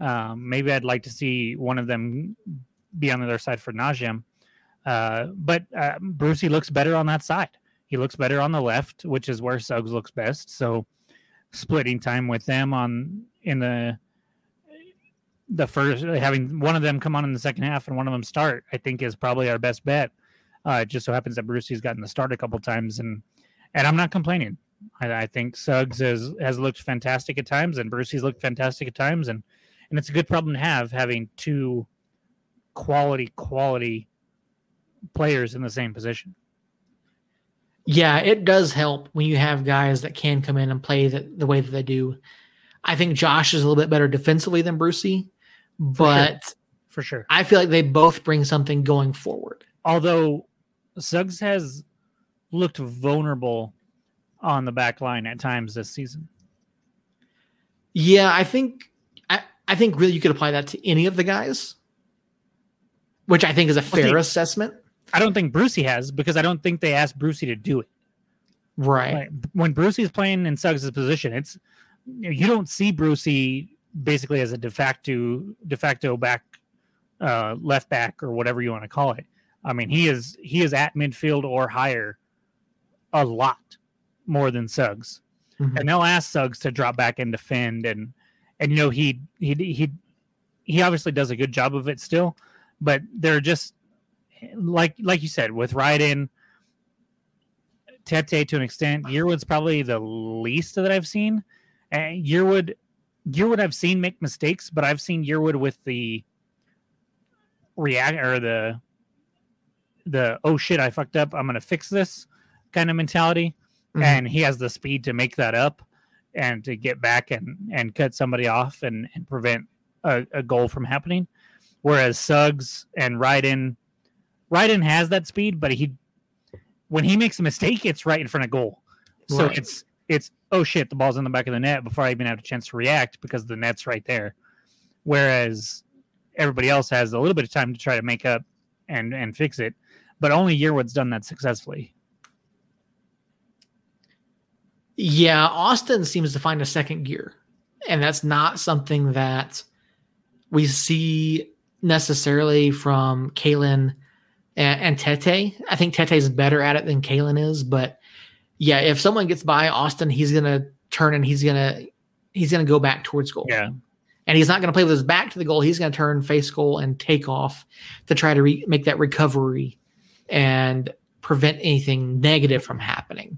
um, maybe I'd like to see one of them be on the other side for Najem. Uh, but uh, Brucey looks better on that side. He looks better on the left, which is where Suggs looks best. So splitting time with them on in the the first, having one of them come on in the second half and one of them start, I think is probably our best bet. Uh, it just so happens that Brucey's gotten the start a couple times, and and I'm not complaining. I, I think Suggs has, has looked fantastic at times, and Brucey's looked fantastic at times, and, and it's a good problem to have, having two quality, quality players in the same position. Yeah, it does help when you have guys that can come in and play the, the way that they do. I think Josh is a little bit better defensively than Brucey, but for sure, for sure. I feel like they both bring something going forward. Although Suggs has looked vulnerable on the back line at times this season. Yeah, I think I, I think really you could apply that to any of the guys, which I think is a fair I think, assessment. I don't think Brucey has, because I don't think they asked Brucey to do it. Right. Like, when Brucey's playing in Suggs' position, it's you don't see Brucey basically as a de facto de facto back uh, left back or whatever you want to call it. I mean, he is he is at midfield or higher a lot more than Suggs. Mm-hmm. And they'll ask Suggs to drop back and defend. And, and you know, he, he he he obviously does a good job of it still. But they're just, like like you said, with Ryan, Tete to an extent, Yearwood's probably the least that I've seen. And Yearwood, Yearwood I've seen make mistakes, but I've seen Yearwood with the react or the... the oh shit I fucked up I'm gonna fix this kind of mentality, mm-hmm. and he has the speed to make that up and to get back and and cut somebody off and, and prevent a, a goal from happening, whereas Suggs and Ryden Ryden has that speed, but he when he makes a mistake it's right in front of goal, so right. it's it's oh shit the ball's in the back of the net before I even have a chance to react because the net's right there, whereas everybody else has a little bit of time to try to make up and and fix it. But only Yearwood's done that successfully. Yeah, Austin seems to find a second gear. And that's not something that we see necessarily from Kalen and, and Tete. I think Tete's better at it than Kalen is. But yeah, if someone gets by Austin, he's going to turn and he's going to he's gonna go back towards goal. Yeah. And he's not going to play with his back to the goal. He's going to turn face goal and take off to try to re- make that recovery and prevent anything negative from happening.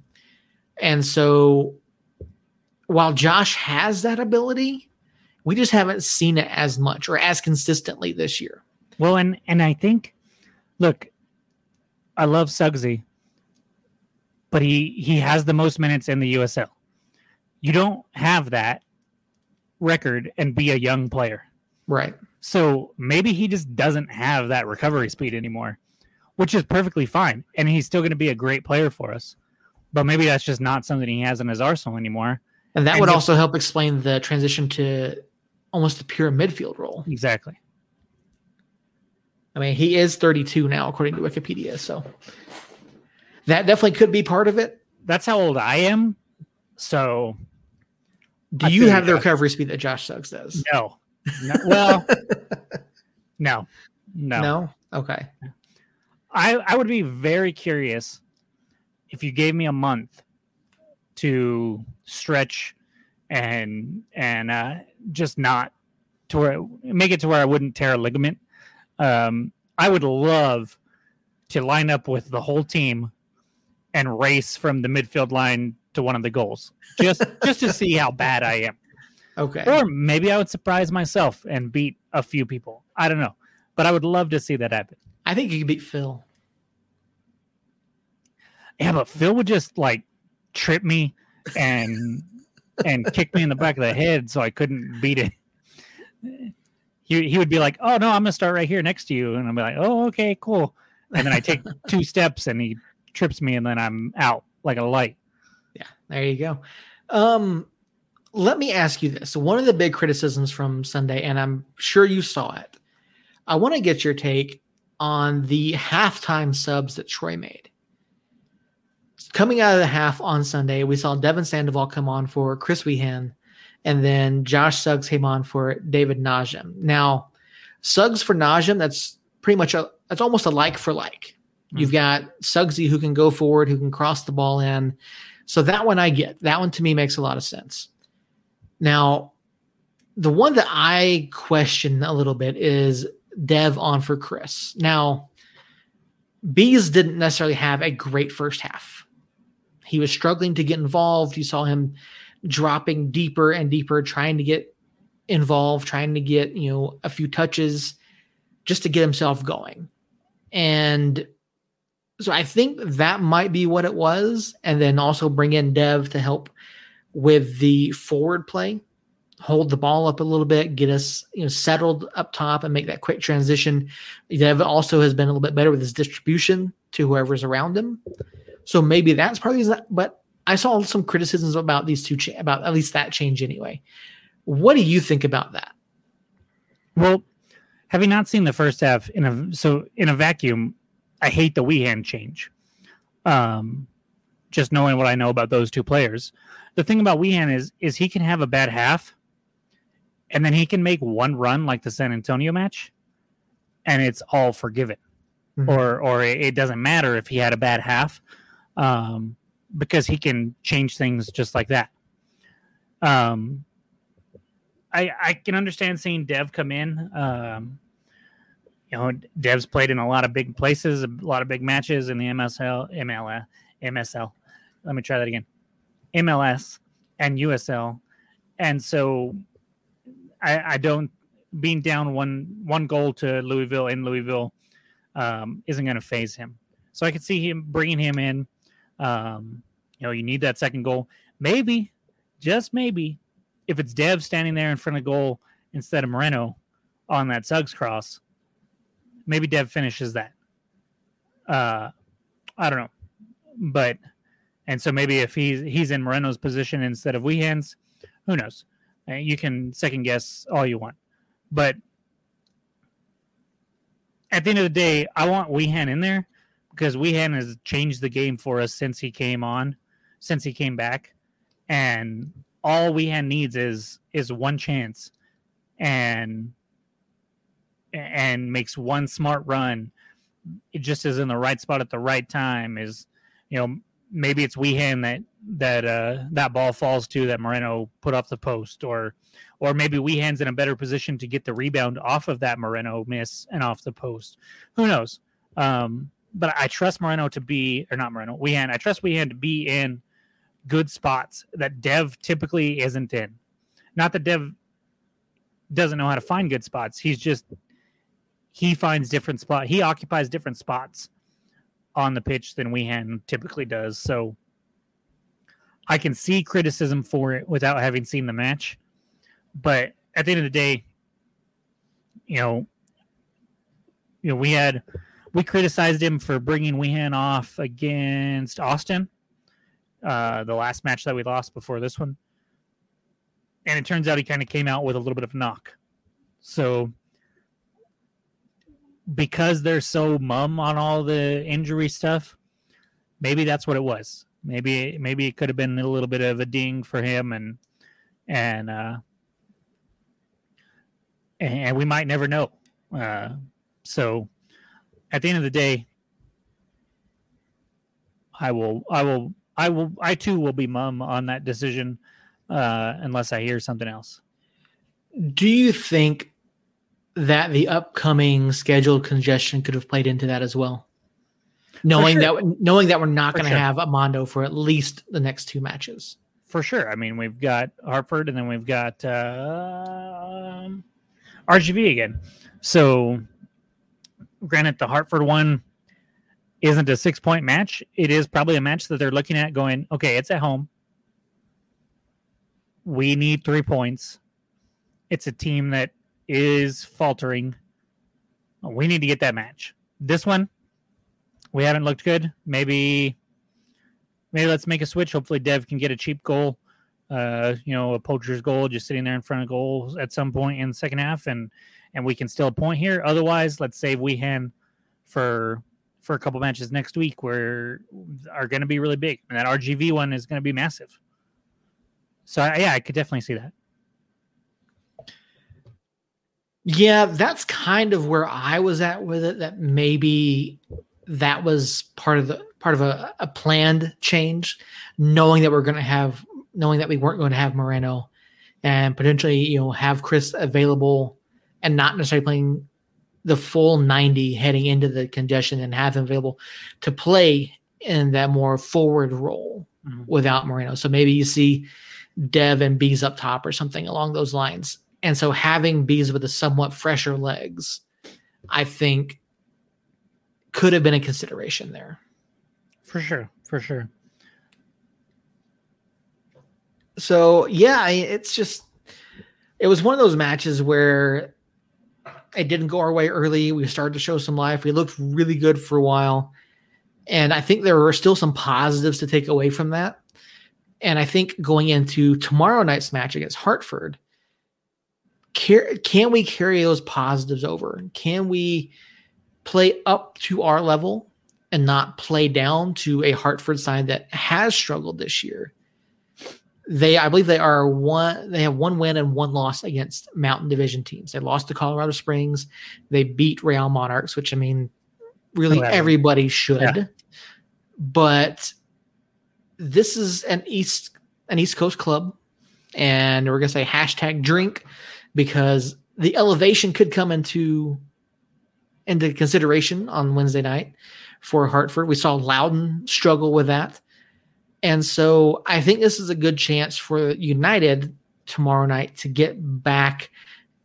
And so while Josh has that ability, we just haven't seen it as much or as consistently this year. Well, and and I think, look, I love Suggsy, but he, he has the most minutes in the U S L. You don't have that record and be a young player. Right. So maybe he just doesn't have that recovery speed anymore, which is perfectly fine. And he's still going to be a great player for us. But maybe that's just not something he has in his arsenal anymore. And that and would also help explain the transition to almost the pure midfield role. Exactly. I mean, he is thirty-two now, according to Wikipedia. So that definitely could be part of it. That's how old I am. So do I you have the recovery speed that Josh Suggs does? No. no well, no, no, no. Okay. I, I would be very curious if you gave me a month to stretch and, and uh, just not to where, make it to where I wouldn't tear a ligament. Um, I would love to line up with the whole team and race from the midfield line to one of the goals, just just to see how bad I am. Okay. Or maybe I would surprise myself and beat a few people. I don't know, but I would love to see that happen. I think you could beat Phil. Yeah, but Phil would just like trip me and and kick me in the back of the head, so I couldn't beat it. He he would be like, oh, no, I'm going to start right here next to you. And I'm like, oh, okay, cool. And then I take two steps and he trips me and then I'm out like a light. Yeah, there you go. Um, let me ask you this. One of the big criticisms from Sunday, and I'm sure you saw it, I want to get your take on the halftime subs that Troy made. Coming out of the half on Sunday, we saw Devon Sandoval come on for Chris Wehan. And then Josh Suggs came on for David Najem. Now, Suggs for Najem, that's pretty much a, that's almost a like for like. Mm-hmm. You've got Suggsy who can go forward, who can cross the ball in. So that one I get. That one to me makes a lot of sense. Now, the one that I question a little bit is Dev on for Chris. Now, Bees didn't necessarily have a great first half. He was struggling to get involved. You saw him dropping deeper and deeper, trying to get involved, trying to get, you know, a few touches just to get himself going. And so I think that might be what it was. And then also bring in Dev to help with the forward play, hold the ball up a little bit, get us, you know, settled up top and make that quick transition. Dev also has been a little bit better with his distribution to whoever's around him. So maybe that's probably, but I saw some criticisms about these two, cha- about at least that change anyway. What do you think about that? Well, having not seen the first half, in a, so in a vacuum, I hate the Wehan change. Um, just knowing what I know about those two players. The thing about Wehan is, is he can have a bad half, and then he can make one run like the San Antonio match, and it's all forgiven. Mm-hmm. Or, or it doesn't matter if he had a bad half. Um, because he can change things just like that. Um, I I can understand seeing Dev come in. Um, you know, Dev's played in a lot of big places, a lot of big matches in the M S L, M L, M S L. Let me try that again. M L S and U S L. And so I, I don't, being down one, one goal to Louisville in Louisville um, isn't going to phase him. So I could see him bringing him in. Um, you know, you need that second goal. Maybe, just maybe, if it's Dev standing there in front of goal instead of Moreno on that Suggs cross, maybe Dev finishes that. Uh, I don't know, but and so maybe if he's he's in Moreno's position instead of Wehan's, who knows? You can second guess all you want, but at the end of the day, I want Wehan in there. Because Wehan has changed the game for us since he came on, since he came back, and all Wehan needs is is one chance, and and makes one smart run. It just is in the right spot at the right time. Is you know maybe it's Wehan that that uh, that ball falls to that Moreno put off the post, or or maybe Wehan's in a better position to get the rebound off of that Moreno miss and off the post. Who knows? Um, But I trust Moreno to be, or not Moreno, Wehan. I trust Wehan to be in good spots that Dev typically isn't in. Not that Dev doesn't know how to find good spots. He's just, he finds different spots. He occupies different spots on the pitch than Wehan typically does. So I can see criticism for it without having seen the match. But at the end of the day, you know, you know, we had, we criticized him for bringing Wehan off against Austin, uh, the last match that we lost before this one. And it turns out he kind of came out with a little bit of a knock. So because they're so mum on all the injury stuff, maybe that's what it was. Maybe maybe it could have been a little bit of a ding for him, and and uh, and we might never know. Uh, so at the end of the day, I will I will I will I too will be mum on that decision. Uh, unless I hear something else. Do you think that the upcoming scheduled congestion could have played into that as well? Knowing sure. that knowing that we're not going to sure. have Armando for at least the next two matches. For sure. I mean, we've got Hartford, and then we've got uh, um, R G V again. So, granted, the Hartford one isn't a six-point match. It is probably a match that they're looking at going, okay, it's at home. We need three points. It's a team that is faltering. We need to get that match. This one, we haven't looked good. Maybe, maybe let's make a switch. Hopefully, Dev can get a cheap goal. Uh, you know, a poacher's goal, just sitting there in front of goals at some point in the second half, and and we can still point here. Otherwise, let's save Wehan for for a couple matches next week, where are going to be really big, and that R G V one is going to be massive. So, yeah, I could definitely see that. Yeah, that's kind of where I was at with it, that maybe that was part of the part of a, a planned change, knowing that we're going to have knowing that we weren't going to have Moreno and potentially, you know, have Chris available and not necessarily playing the full ninety heading into the congestion, and have him available to play in that more forward role mm-hmm. without Moreno. So maybe you see Dev and Bees up top or something along those lines. And so having Bees with a somewhat fresher legs, I think could have been a consideration there. For sure. For sure. So yeah, it's just, it was one of those matches where it didn't go our way early. We started to show some life. We looked really good for a while. And I think there were still some positives to take away from that. And I think going into tomorrow night's match against Hartford, can, can we carry those positives over? Can we play up to our level and not play down to a Hartford side that has struggled this year? They, I believe they are one. They have one win and one loss against Mountain Division teams. They lost to Colorado Springs. They beat Real Monarchs, which, I mean, really Eleven. everybody should. Yeah. But this is an East an East Coast club, and we're going to say hashtag drink, because the elevation could come into, into consideration on Wednesday night for Hartford. We saw Loudoun struggle with that. And so I think this is a good chance for United tomorrow night to get back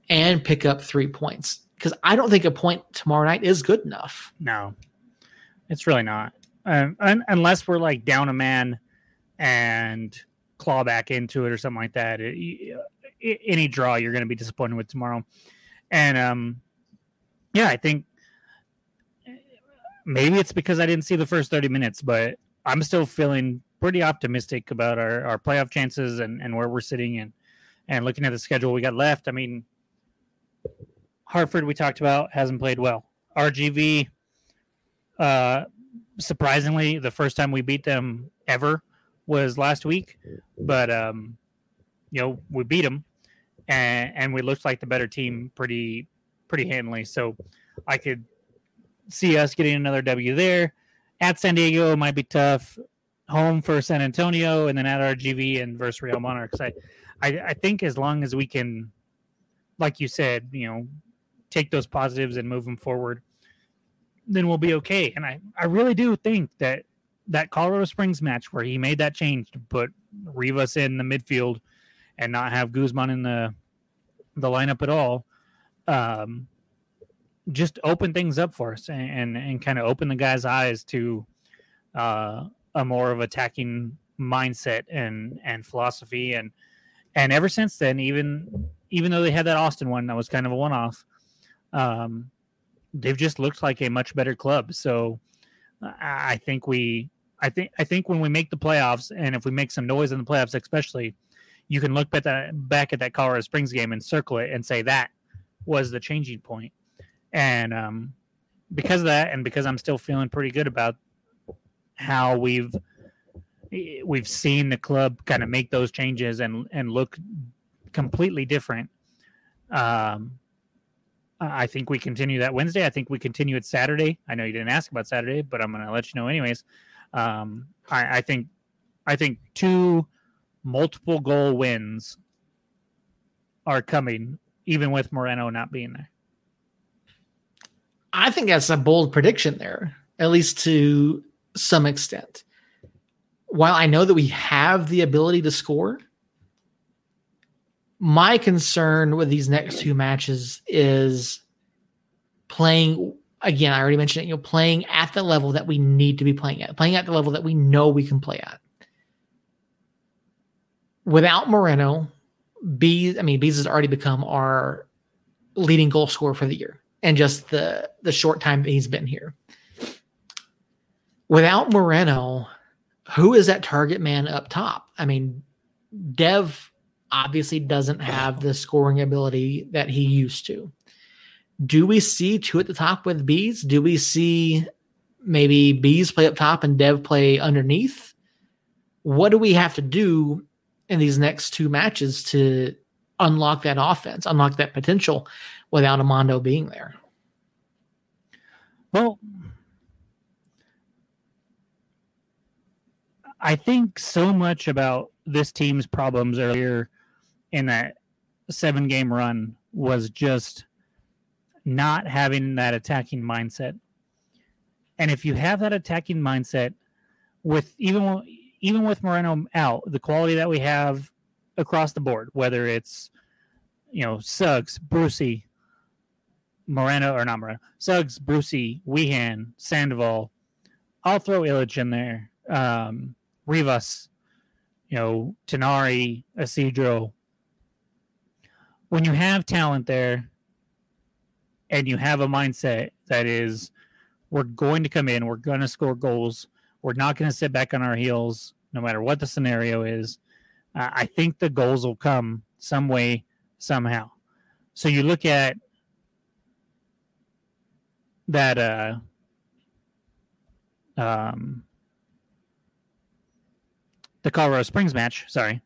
and pick up three points, because I don't think a point tomorrow night is good enough. No, it's really not. Um, un- unless we're like down a man and claw back into it or something like that, it, it, any draw you're going to be disappointed with tomorrow. And um, yeah, I think maybe it's because I didn't see the first thirty minutes, but I'm still feeling pretty optimistic about our, our playoff chances and, and where we're sitting, and, and looking at the schedule we got left. I mean, Hartford, we talked about, hasn't played well. R G V, uh, surprisingly, the first time we beat them ever was last week, but um, you know, we beat them, and, and we looked like the better team pretty, pretty handily. So I could see us getting another W there. At San Diego might be tough. Home for San Antonio, and then at R G V and versus Real Monarchs. I, I, I think as long as we can, like you said, you know, take those positives and move them forward, then we'll be okay. And I, I really do think that that Colorado Springs match where he made that change to put Rivas in the midfield and not have Guzman in the the lineup at all, um, just open things up for us and, and, and kind of open the guys' eyes to uh, a more of attacking mindset and, and philosophy. And, and ever since then, even, even though they had that Austin one, that was kind of a one-off, um, they've just looked like a much better club. So I think we, I think, I think when we make the playoffs, and if we make some noise in the playoffs, especially, you can look at that, back at that Colorado Springs game and circle it and say that was the changing point. And um, because of that, and because I'm still feeling pretty good about how we've we've seen the club kind of make those changes and and look completely different. Um, I think we continue that Wednesday. I think we continue it Saturday. I know you didn't ask about Saturday, but I'm going to let you know anyways. Um, I, I think I think two multiple goal wins are coming, even with Moreno not being there. I think that's a bold prediction there, at least to some extent. While I know that we have the ability to score, my concern with these next two matches is playing, again, I already mentioned it, you know, playing at the level that we need to be playing at, playing at the level that we know we can play at. Without Moreno, Bees, I mean, Bees has already become our leading goal scorer for the year, and just the, the short time that he's been here. Without Moreno, who is that target man up top? I mean, Dev obviously doesn't have the scoring ability that he used to. Do we see two at the top with Bees? Do we see maybe Bees play up top and Dev play underneath? What do we have to do in these next two matches to unlock that offense, unlock that potential without Armando being there? Well, I think so much about this team's problems earlier in that seven game run was just not having that attacking mindset. And if you have that attacking mindset with even, even with Moreno out, the quality that we have across the board, whether it's, you know, Suggs, Brucey, Moreno, or not Moreno, Suggs, Brucey, Wehan, Sandoval. I'll throw Illich in there. Um, Rivas, you know, Tenari, Isidro. When you have talent there and you have a mindset that is, we're going to come in, we're going to score goals, we're not going to sit back on our heels no matter what the scenario is, uh, I think the goals will come some way, somehow. So you look at that, uh, um, the Colorado Springs match, sorry,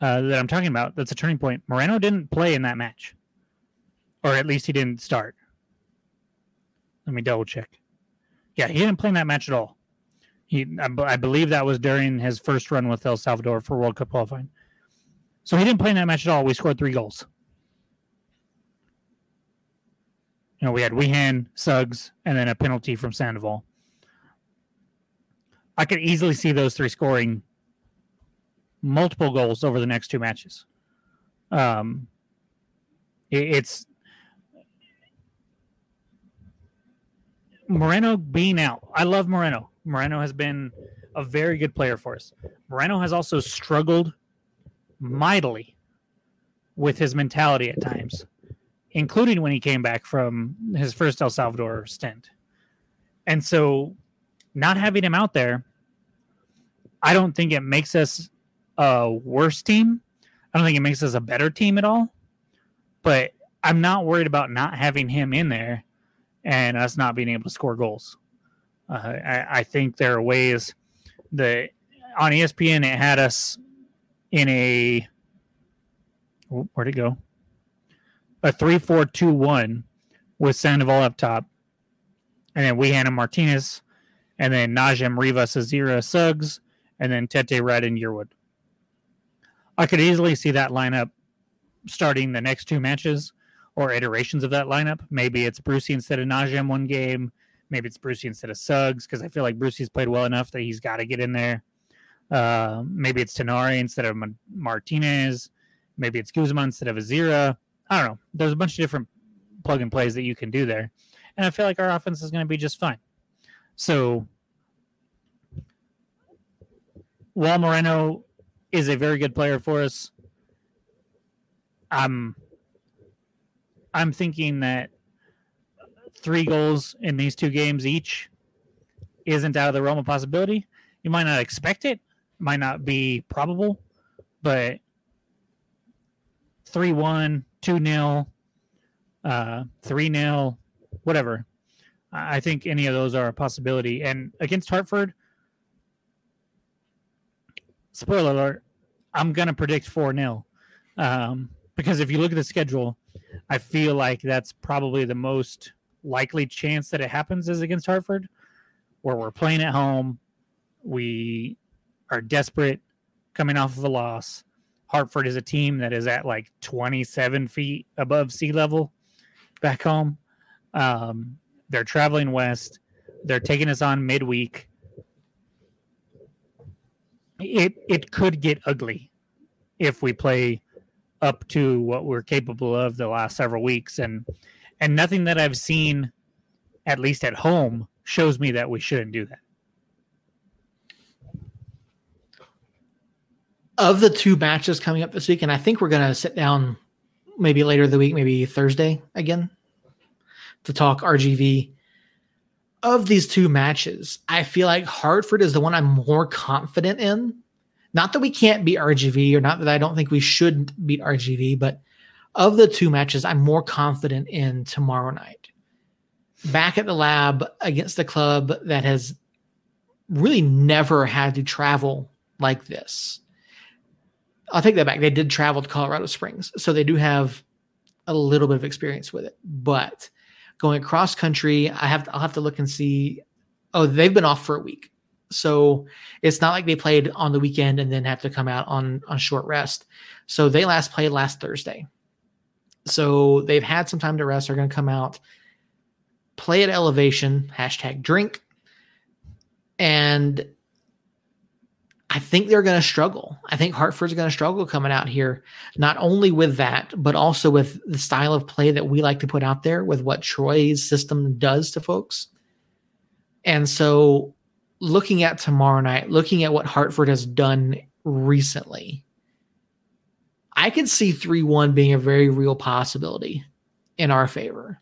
uh, that I'm talking about, that's a turning point. Moreno didn't play in that match, or at least he didn't start. Let me double check. Yeah, he didn't play in that match at all. He, I, I believe that was during his first run with El Salvador for World Cup qualifying. So he didn't play in that match at all. We scored three goals. You know, we had Wehan, Suggs, and then a penalty from Sandoval. I could easily see those three scoring multiple goals over the next two matches. Um, it, it's Moreno being out. I love Moreno. Moreno has been a very good player for us. Moreno has also struggled mightily with his mentality at times, including when he came back from his first El Salvador stint. And so not having him out there, I don't think it makes us a worse team. I don't think it makes us a better team at all, but I'm not worried about not having him in there and us not being able to score goals. Uh, I, I think there are ways that on E S P N, it had us in a, where'd it go? A three four two one with Sandoval up top. And then Wehan and Martinez, and then Najem, Rivas, Azira, Suggs, and then Tete, Red, and Yearwood. I could easily see that lineup starting the next two matches or iterations of that lineup. Maybe it's Brucey instead of Najem one game. Maybe it's Brucey instead of Suggs, because I feel like Brucey's played well enough that he's got to get in there. Uh, maybe it's Tenari instead of M- Martinez. Maybe it's Guzman instead of Azira. I don't know. There's a bunch of different plug and plays that you can do there. And I feel like our offense is going to be just fine. So while Moreno is a very good player for us, I'm, I'm thinking that three goals in these two games each isn't out of the realm of possibility. You might not expect it, might not be probable, but three one, two nil, uh, three nil, whatever. I think any of those are a possibility. And against Hartford, spoiler alert, I'm going to predict four nil. Um, because if you look at the schedule, I feel like that's probably the most likely chance that it happens is against Hartford, where we're playing at home. We are desperate coming off of a loss. Hartford is a team that is at like twenty-seven feet above sea level back home. Um, they're traveling west. They're taking us on midweek. It it could get ugly if we play up to what we're capable of the last several weeks. And and nothing that I've seen, at least at home, shows me that we shouldn't do that. Of the two matches coming up this week, and I think we're going to sit down maybe later in the week, maybe Thursday again, to talk R G V. Of these two matches, I feel like Hartford is the one I'm more confident in. Not that we can't beat R G V, or not that I don't think we should beat R G V, but of the two matches, I'm more confident in tomorrow night. Back at the lab against the club that has really never had to travel like this. I'll take that back. They did travel to Colorado Springs, so they do have a little bit of experience with it. But going across country, I have to, I'll have to look and see. Oh, they've been off for a week, so it's not like they played on the weekend and then have to come out on on short rest. So they last played last Thursday, so they've had some time to rest. They're going to come out, play at elevation, hashtag drink, and I think they're going to struggle. I think Hartford's going to struggle coming out here, not only with that, but also with the style of play that we like to put out there, with what Troy's system does to folks. And so looking at tomorrow night, looking at what Hartford has done recently, I could see three one being a very real possibility in our favor.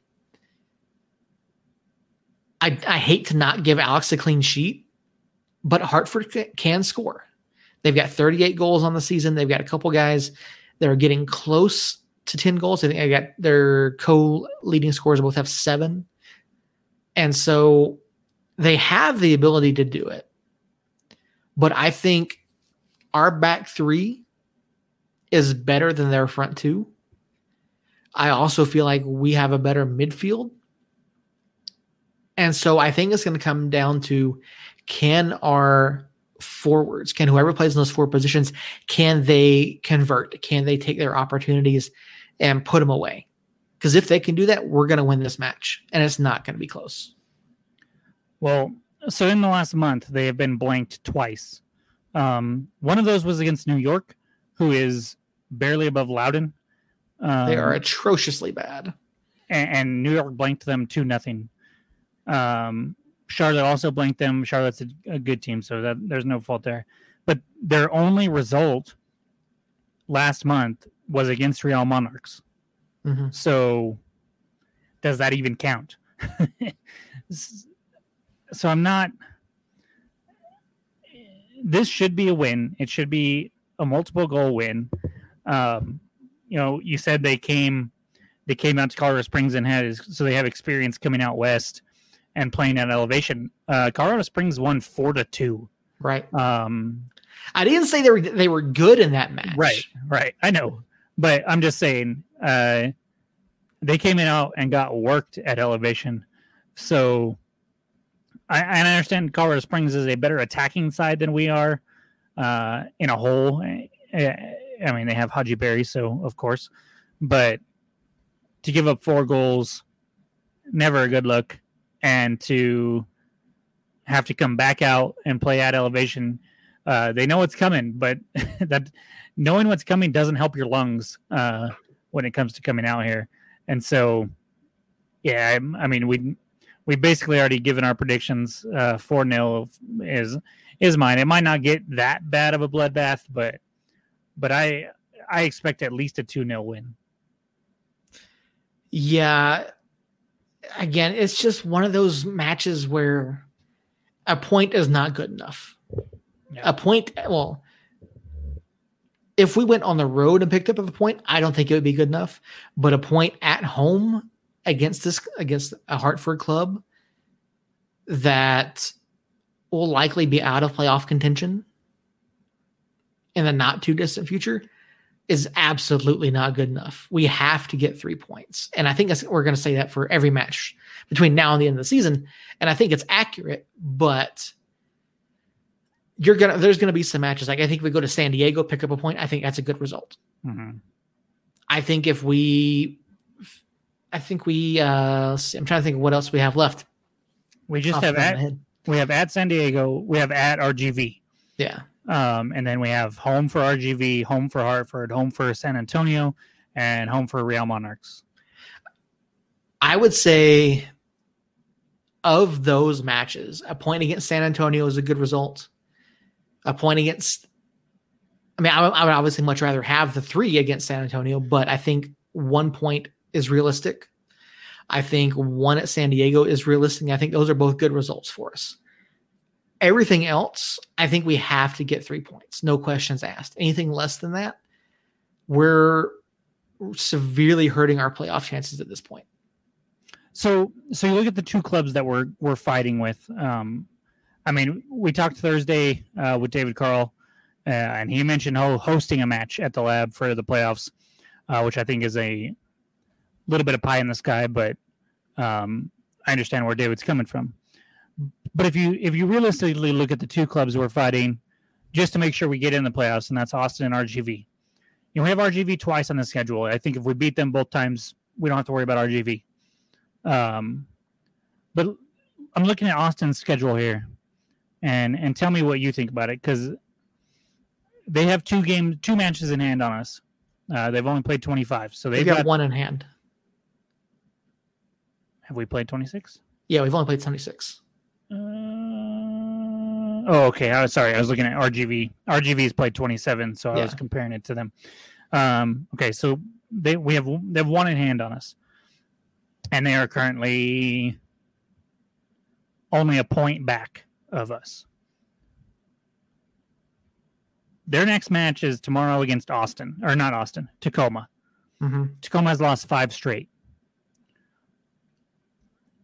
I, I hate to not give Alex a clean sheet, but Hartford can score. They've got thirty-eight goals on the season. They've got a couple guys that are getting close to ten goals. I think they got their co-leading scorers both have seven. And so they have the ability to do it. But I think our back three is better than their front two. I also feel like we have a better midfield. And so I think it's going to come down to, can our forwards, can whoever plays in those four positions, can they convert? Can they take their opportunities and put them away? Because if they can do that, we're going to win this match, and it's not going to be close. Well, so in the last month, they have been blanked twice. Um, one of those was against New York, who is barely above Loudoun. Um, they are atrociously bad. And, and New York blanked them two nothing. Um Charlotte also blanked them. Charlotte's a, a good team, so that, there's no fault there. But their only result last month was against Real Monarchs. Mm-hmm. So does that even count? So I'm not... This should be a win. It should be a multiple goal win. Um, you know, you said they came, they came out to Colorado Springs and had... So they have experience coming out west and playing at elevation. Uh, Colorado Springs won four to two. Right. Um, I didn't say they were they were good in that match. Right. Right. I know, but I'm just saying uh, they came in out and got worked at elevation. So I, I understand Colorado Springs is a better attacking side than we are uh, in a whole. I, I mean, they have Haji Berry, so of course, but to give up four goals, never a good look. And to have to come back out and play at elevation, uh, they know what's coming, but that knowing what's coming doesn't help your lungs uh, when it comes to coming out here. And so, yeah, I, I mean, we we basically already given our predictions. Uh, four nil is is mine. It might not get that bad of a bloodbath, but but I I expect at least a two nil win. Yeah. Again, it's just one of those matches where a point is not good enough. Yeah. A point, well, if we went on the road and picked up a point, I don't think it would be good enough. But a point at home against this, against a Hartford club that will likely be out of playoff contention in the not too distant future, is absolutely not good enough. We have to get three points. And I think that's, we're going to say that for every match between now and the end of the season. And I think it's accurate, but you're going to, there's going to be some matches. Like I think we go to San Diego, pick up a point. I think that's a good result. Mm-hmm. I think if we, I think we, uh, I'm trying to think of what else we have left. We just have at, we have at San Diego. We have at R G V. Yeah. Um, and then we have home for R G V, home for Hartford, home for San Antonio, and home for Real Monarchs. I would say of those matches, a point against San Antonio is a good result. A point against, I mean, I, I would obviously much rather have the three against San Antonio, but I think one point is realistic. I think one at San Diego is realistic. I think those are both good results for us. Everything else, I think we have to get three points. No questions asked. Anything less than that, we're severely hurting our playoff chances at this point. So so you look at the two clubs that we're, we're fighting with. Um, I mean, we talked Thursday uh, with David Carl, uh, and he mentioned ho- hosting a match at the lab for the playoffs, uh, which I think is a little bit of pie in the sky, but um, I understand where David's coming from. But if you if you realistically look at the two clubs we're fighting, just to make sure we get in the playoffs, and that's Austin and R G V. You know, we have R G V twice on the schedule. I think if we beat them both times, we don't have to worry about R G V. Um, but I'm looking at Austin's schedule here, and and tell me what you think about it, because they have two games, two matches in hand on us. Uh, they've only played twenty-five, so they've We've got, got one in hand. Have we played twenty-six? Yeah, we've only played twenty-six. Uh, oh, okay. I was sorry. I was looking at R G V. R G V's played twenty-seven, so I yeah. was comparing it to them. Um, okay, so they we have they have one in hand on us, and they are currently only a point back of us. Their next match is tomorrow against Austin, or not Austin, Tacoma. Mm-hmm. Tacoma has lost five straight.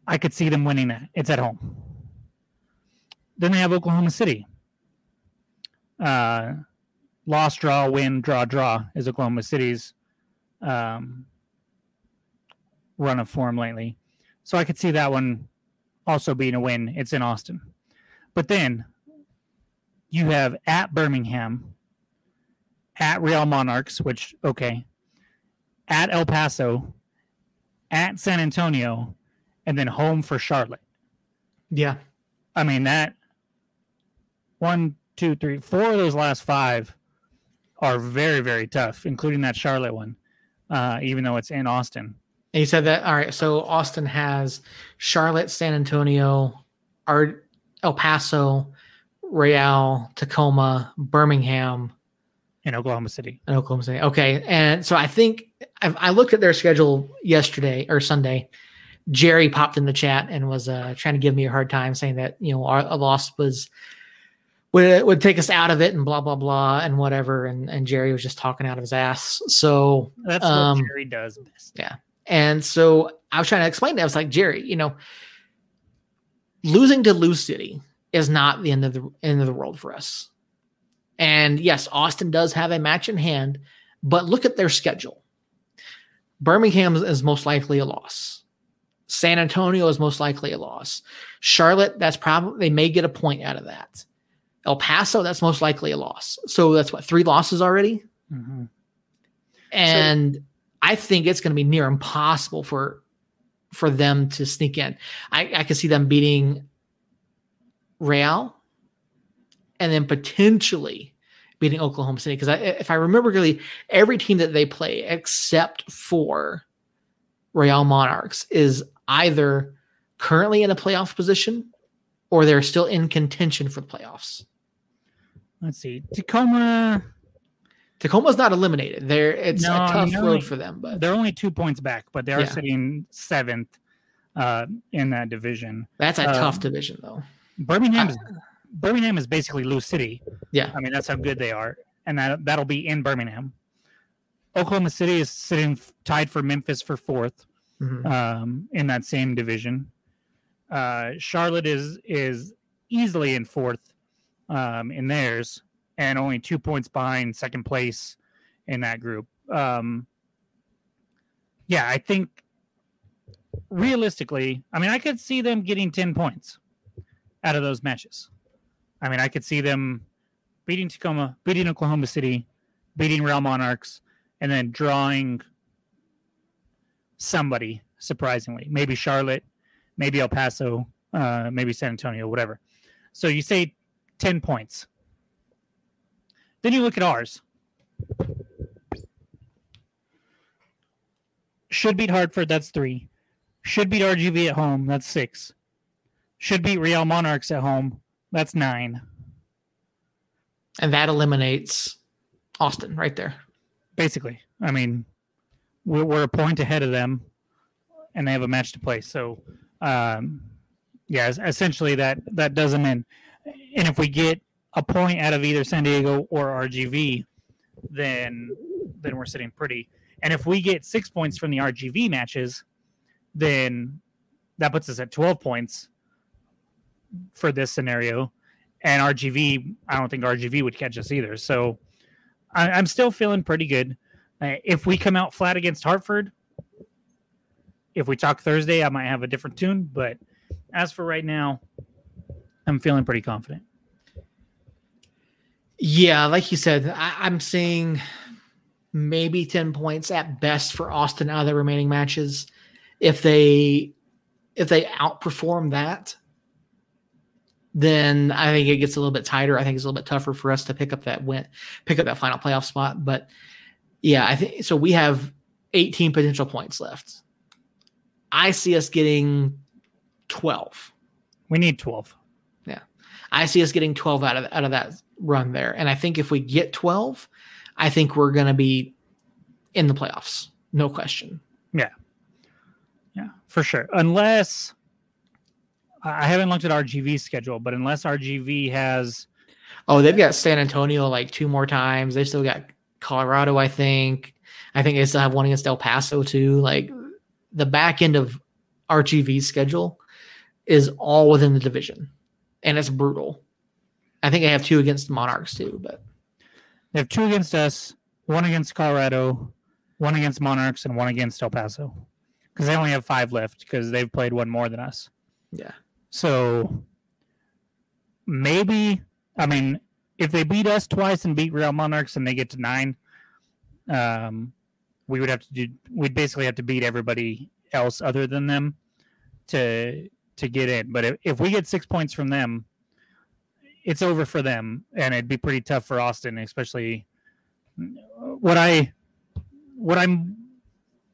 I could see them winning that. It's at home. Then they have Oklahoma City. Uh, loss, draw, win, draw, draw is Oklahoma City's um, run of form lately. So I could see that one also being a win. It's in Austin. But then you have at Birmingham, at Real Monarchs, which, okay, at El Paso, at San Antonio, and then home for Charlotte. Yeah. I mean, that... One, two, three, four of those last five are very, very tough, including that Charlotte one, uh, even though it's in Austin. And you said that. All right. So Austin has Charlotte, San Antonio, Ar- El Paso, Real, Tacoma, Birmingham, and Oklahoma City. And Oklahoma City. Okay. And so I think I've, I looked at their schedule yesterday or Sunday. Jerry popped in the chat and was uh, trying to give me a hard time, saying that, you know, our, our loss was. Would would take us out of it and blah, blah, blah, and whatever. And, and Jerry was just talking out of his ass. So that's um, what Jerry does best. Yeah. And so I was trying to explain that. I was like, Jerry, you know, losing to Lou City is not the end of the end of the world for us. And yes, Austin does have a match in hand, but look at their schedule. Birmingham is most likely a loss. San Antonio is most likely a loss. Charlotte, that's probably, they may get a point out of that. El Paso, that's most likely a loss. So that's what, three losses already? Mm-hmm. And so, I think it's going to be near impossible for for them to sneak in. I, I could see them beating Real and then potentially beating Oklahoma City. Because I, if I remember really, every team that they play except for Real Monarchs is either currently in a playoff position or they're still in contention for the playoffs. Let's see. Tacoma. Tacoma's not eliminated. They're, it's no, a tough road only, for them. But they're only two points back, but they are yeah. sitting seventh uh, in that division. That's a um, tough division, though. Birmingham is Birmingham is basically Lou City. Yeah. I mean, that's how good they are. And that, that'll be in Birmingham. Oklahoma City is sitting tied for Memphis for fourth mm-hmm. um, in that same division. Uh, Charlotte is is easily in fourth um, in theirs, and only two points behind second place in that group. Um, yeah, I think realistically, I mean, I could see them getting ten points out of those matches. I mean, I could see them beating Tacoma, beating Oklahoma City, beating Real Monarchs, and then drawing somebody, surprisingly. Maybe Charlotte, maybe El Paso, uh, maybe San Antonio, whatever. So you say ten points. Then you look at ours. Should beat Hartford, that's three. Should beat R G V at home, that's six. Should beat Real Monarchs at home, that's nine. And that eliminates Austin right there. Basically. I mean, we're, we're a point ahead of them, and they have a match to play. So, um, yeah, essentially that, that does them in. And if we get a point out of either San Diego or R G V, then then we're sitting pretty. And if we get six points from the R G V matches, then that puts us at twelve points for this scenario. And R G V, I don't think R G V would catch us either. So I, I'm still feeling pretty good. Uh, if we come out flat against Hartford, if we talk Thursday, I might have a different tune. But as for right now, I'm feeling pretty confident. Yeah, like you said, I, I'm seeing maybe ten points at best for Austin out of the remaining matches. If they if they outperform that, then I think it gets a little bit tighter. I think it's a little bit tougher for us to pick up that win, pick up that final playoff spot. But yeah, I think so. We have eighteen potential points left. I see us getting twelve. We need twelve. Yeah, I see us getting twelve out of out of that run there. And I think if we get twelve, I think we're going to be in the playoffs. No question. Yeah. Yeah, for sure. Unless I haven't looked at R G V's schedule, but unless R G V has, oh, they've got San Antonio like two more times. They still got Colorado. I think, I think they still have one against El Paso too. Like the back end of R G V's schedule is all within the division, and it's brutal. I think they have two against Monarchs too, but they have two against us, one against Colorado, one against Monarchs, and one against El Paso. Because they only have five left because they've played one more than us. Yeah. So maybe, I mean, if they beat us twice and beat Real Monarchs and they get to nine, um, we would have to do. We'd basically have to beat everybody else other than them to to get in. But if, if we get six points from them, it's over for them, and it'd be pretty tough for Austin, especially what I, what I'm,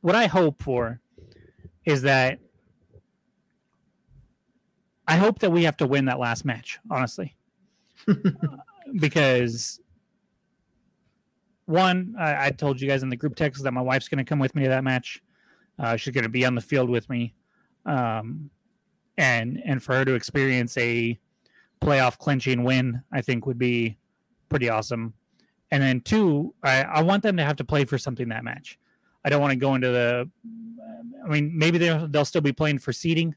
what I hope for is that I hope that we have to win that last match, honestly, because one, I, I told you guys in the group text that my wife's going to come with me to that match. Uh, she's going to be on the field with me, um, and and for her to experience a playoff clinching win, I think would be pretty awesome. And then two, I, I want them to have to play for something that match. I don't want to go into the, I mean, maybe they'll, they'll still be playing for seeding.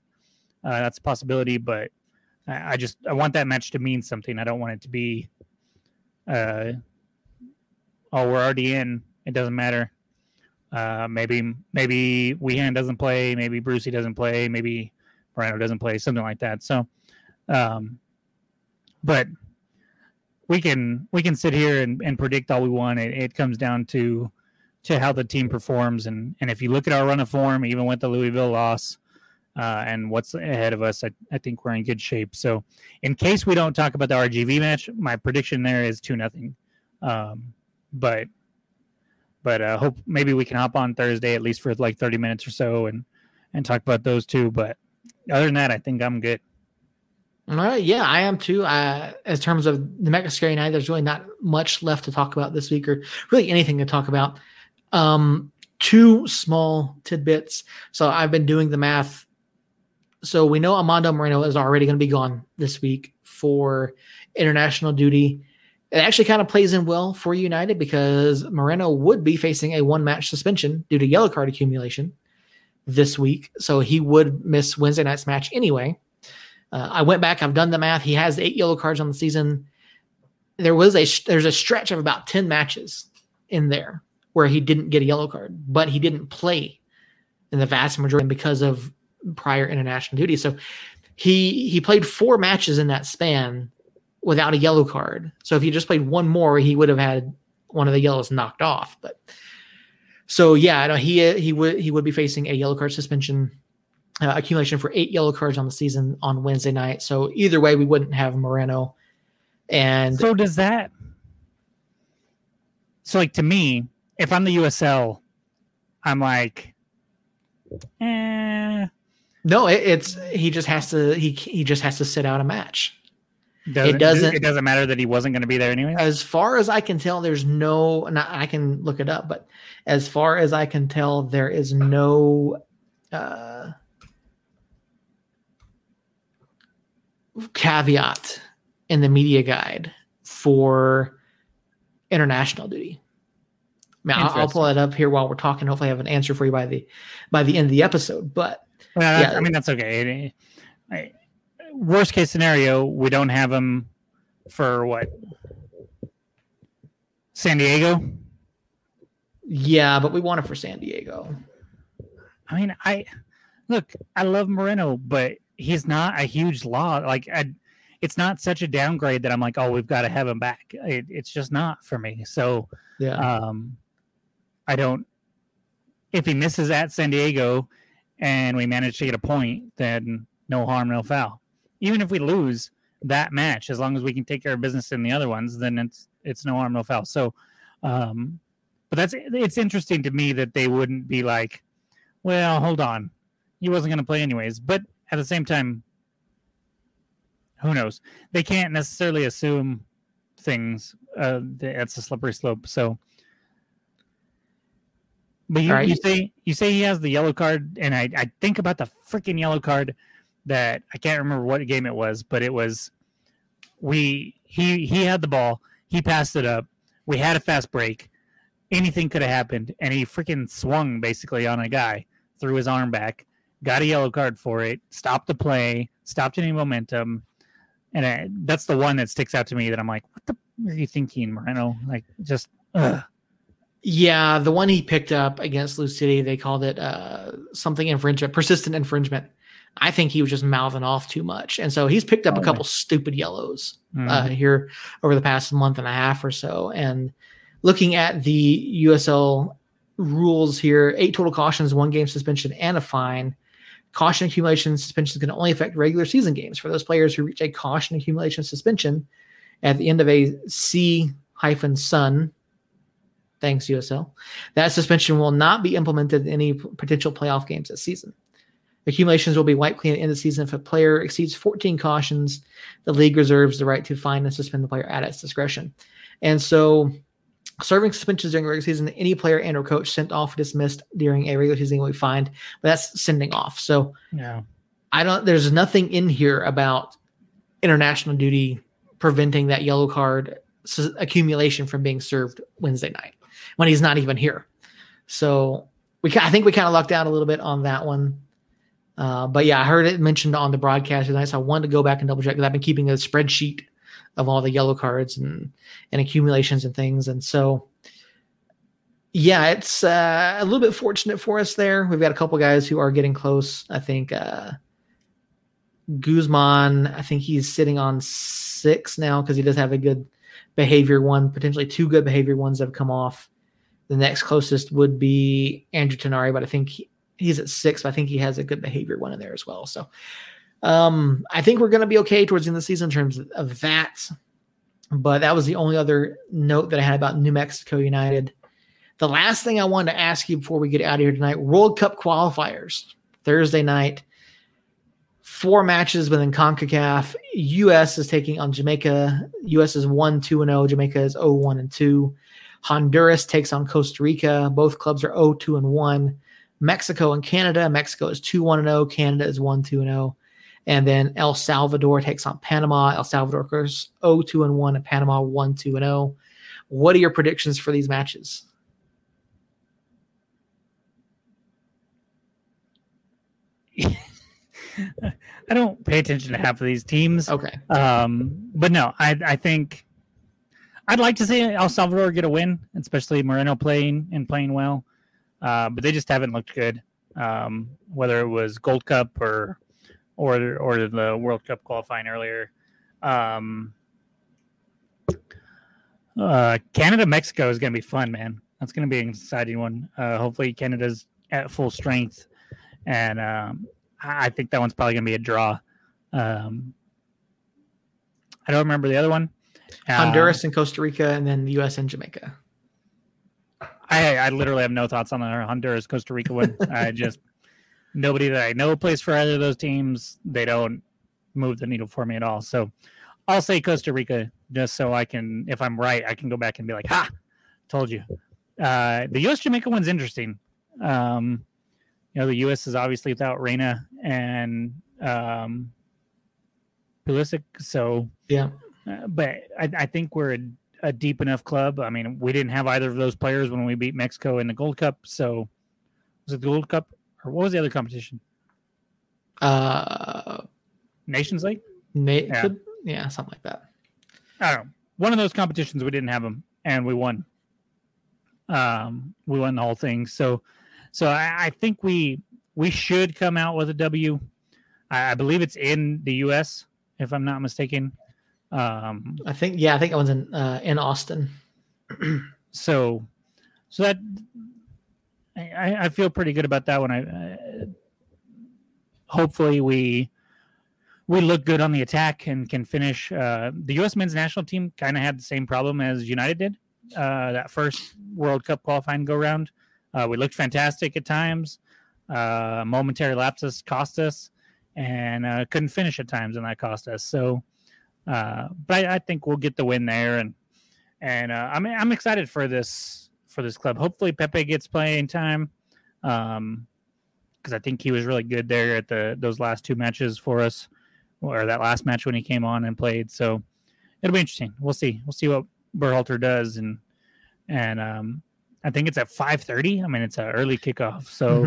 Uh, that's a possibility, but I, I just, I want that match to mean something. I don't want it to be, uh, oh, we're already in. It doesn't matter. Uh, maybe, maybe Wehan doesn't play. Maybe Brucey doesn't play. Maybe Moreno doesn't play, something like that. So, um, But we can we can sit here and, and predict all we want. It, it comes down to to how the team performs, and, and if you look at our run of form, even with the Louisville loss uh, and what's ahead of us, I, I think we're in good shape. So, in case we don't talk about the R G V match, my prediction there is two nothing Um, but but I uh, hope maybe we can hop on Thursday at least for like thirty minutes or so and, and talk about those two. But other than that, I think I'm good. All right. Yeah, I am too. Uh, in terms of the Mexico United, there's really not much left to talk about this week or really anything to talk about. Um, two small tidbits. So I've been doing the math. So we know Armando Moreno is already going to be gone this week for international duty. It actually kind of plays in well for United because Moreno would be facing a one-match suspension due to yellow card accumulation this week. So he would miss Wednesday night's match anyway. Uh, I went back. I've done the math. He has eight yellow cards on the season. There was a there's a stretch of about ten matches in there where he didn't get a yellow card, but he didn't play in the vast majority because of prior international duty. So he he played four matches in that span without a yellow card. So if he just played one more, he would have had one of the yellows knocked off. But so yeah, I know he he would he would be facing a yellow card suspension. Uh, accumulation for eight yellow cards on the season on Wednesday night. So either way, we wouldn't have Moreno. And so does that. So like to me, if I'm the U S L, I'm like, eh. No, it, it's he just has to he he just has to sit out a match. Doesn't, it doesn't it doesn't matter that he wasn't going to be there anyway. As far as I can tell, there's no. Not, I can look it up, but as far as I can tell, there is no. Uh, caveat in the media guide for international duty. I mean, I'll, I'll pull it up here while we're talking. Hopefully I have an answer for you by the, by the end of the episode, but well, yeah. I mean, that's okay. It, it, worst case scenario, we don't have him for what? San Diego. Yeah, but we want him for San Diego. I mean, I look, I love Moreno, but he's not a huge loss. Like, I, it's not such a downgrade that I'm like, oh, we've got to have him back. It, it's just not for me. So, yeah. um, I don't. If he misses at San Diego, and we manage to get a point, then no harm, no foul. Even if we lose that match, as long as we can take care of business in the other ones, then it's it's no harm, no foul. So, um, but that's it's interesting to me that they wouldn't be like, well, hold on, he wasn't going to play anyways. But at the same time, who knows? They can't necessarily assume things. Uh, that's a slippery slope. So, but you, right. you say you say he has the yellow card, and I, I think about the freaking yellow card that I can't remember what game it was, but it was we he he had the ball, he passed it up, we had a fast break. Anything could have happened, and he freaking swung basically on a guy, threw his arm back, got a yellow card for it, stopped the play, stopped any momentum, and I, that's the one that sticks out to me that I'm like, what the f- are you thinking, Moreno? Like, just, ugh. Yeah, the one he picked up against Louisville City, they called it uh, something infringement, persistent infringement. I think he was just mouthing off too much. And so he's picked up oh, a couple nice. stupid yellows mm-hmm. uh, here over the past month and a half or so, and looking at the U S L rules here, eight total cautions, one game suspension, and a fine. Caution accumulation suspensions can only affect regular season games. For those players who reach a caution accumulation suspension at the end of a C-sun, thanks U S L, that suspension will not be implemented in any potential playoff games this season. Accumulations will be wiped clean at the end of the season. If a player exceeds fourteen cautions, the league reserves the right to fine and suspend the player at its discretion. And so serving suspensions during regular season, any player and or coach sent off or dismissed during a regular season will be fined, but that's sending off. So yeah. I don't, there's nothing in here about international duty preventing that yellow card accumulation from being served Wednesday night when he's not even here. So we, I think we kind of lucked out a little bit on that one. Uh, but yeah, I heard it mentioned on the broadcast tonight, so I wanted to go back and double check because I've been keeping a spreadsheet of all the yellow cards and, and accumulations and things. And so, yeah, it's uh, a little bit fortunate for us there. We've got a couple guys who are getting close. I think uh, Guzman, I think he's sitting on six now because he does have a good behavior one, potentially two good behavior ones that have come off. The next closest would be Andrew Tenari, but I think he, he's at six, but I think he has a good behavior one in there as well. So, Um, I think we're going to be okay towards the end of the season in terms of that. But that was the only other note that I had about New Mexico United. The last thing I wanted to ask you before we get out of here tonight, World Cup qualifiers, Thursday night. Four matches within CONCACAF. U S is taking on Jamaica. U S is one two and oh. Jamaica is oh one and two. Honduras takes on Costa Rica. Both clubs are oh two and one. Mexico and Canada. Mexico is two one and oh. Canada is one two and oh. And then El Salvador takes on Panama. El Salvador goes oh two and one and Panama one two and oh. What are your predictions for these matches? I don't pay attention to half of these teams. Okay. Um, but no, I, I think I'd like to see El Salvador get a win, especially Moreno playing and playing well. Uh, but they just haven't looked good, um, whether it was Gold Cup or or or the World Cup qualifying earlier. Um, uh, Canada Mexico is going to be fun, man. That's going to be an exciting one. Uh, hopefully Canada's at full strength, and um, I think that one's probably going to be a draw. Um, I don't remember the other one. Uh, Honduras and Costa Rica, and then the U S and Jamaica. I, I literally have no thoughts on the Honduras Costa Rica one. I just nobody that I know plays for either of those teams. They don't move the needle for me at all. So I'll say Costa Rica just so I can, if I'm right, I can go back and be like, "Ha, told you." Uh, the U S Jamaica one's interesting. Um, you know, the U S is obviously without Reyna and um, Pulisic. So yeah, uh, but I, I think we're a, a deep enough club. I mean, we didn't have either of those players when we beat Mexico in the Gold Cup. So was it the Gold Cup or what was the other competition? Uh, Nations League? Na- yeah. Could, yeah, something like that. I don't know. One of those competitions, we didn't have them and we won. Um, we won the whole thing. So, so I, I think we, we should come out with a W. I, I believe it's in the U S if I'm not mistaken. Um, I think, yeah, I think that one's in, uh, in Austin. so, so that I, I feel pretty good about that one. I, I hopefully we, we look good on the attack and can finish. Uh, the U S men's national team kind of had the same problem as United did, uh, that first World Cup qualifying go round. Uh, we looked fantastic at times, uh, momentary lapses cost us and, uh, couldn't finish at times. And that cost us. So, Uh, but I, I think we'll get the win there, and and uh, I'm I'm excited for this for this club. Hopefully Pepe gets playing time, um, because I think he was really good there at the those last two matches for us, or that last match when he came on and played. So it'll be interesting. We'll see. We'll see what Berhalter does, and and um, I think it's at five thirty. I mean, it's an early kickoff, so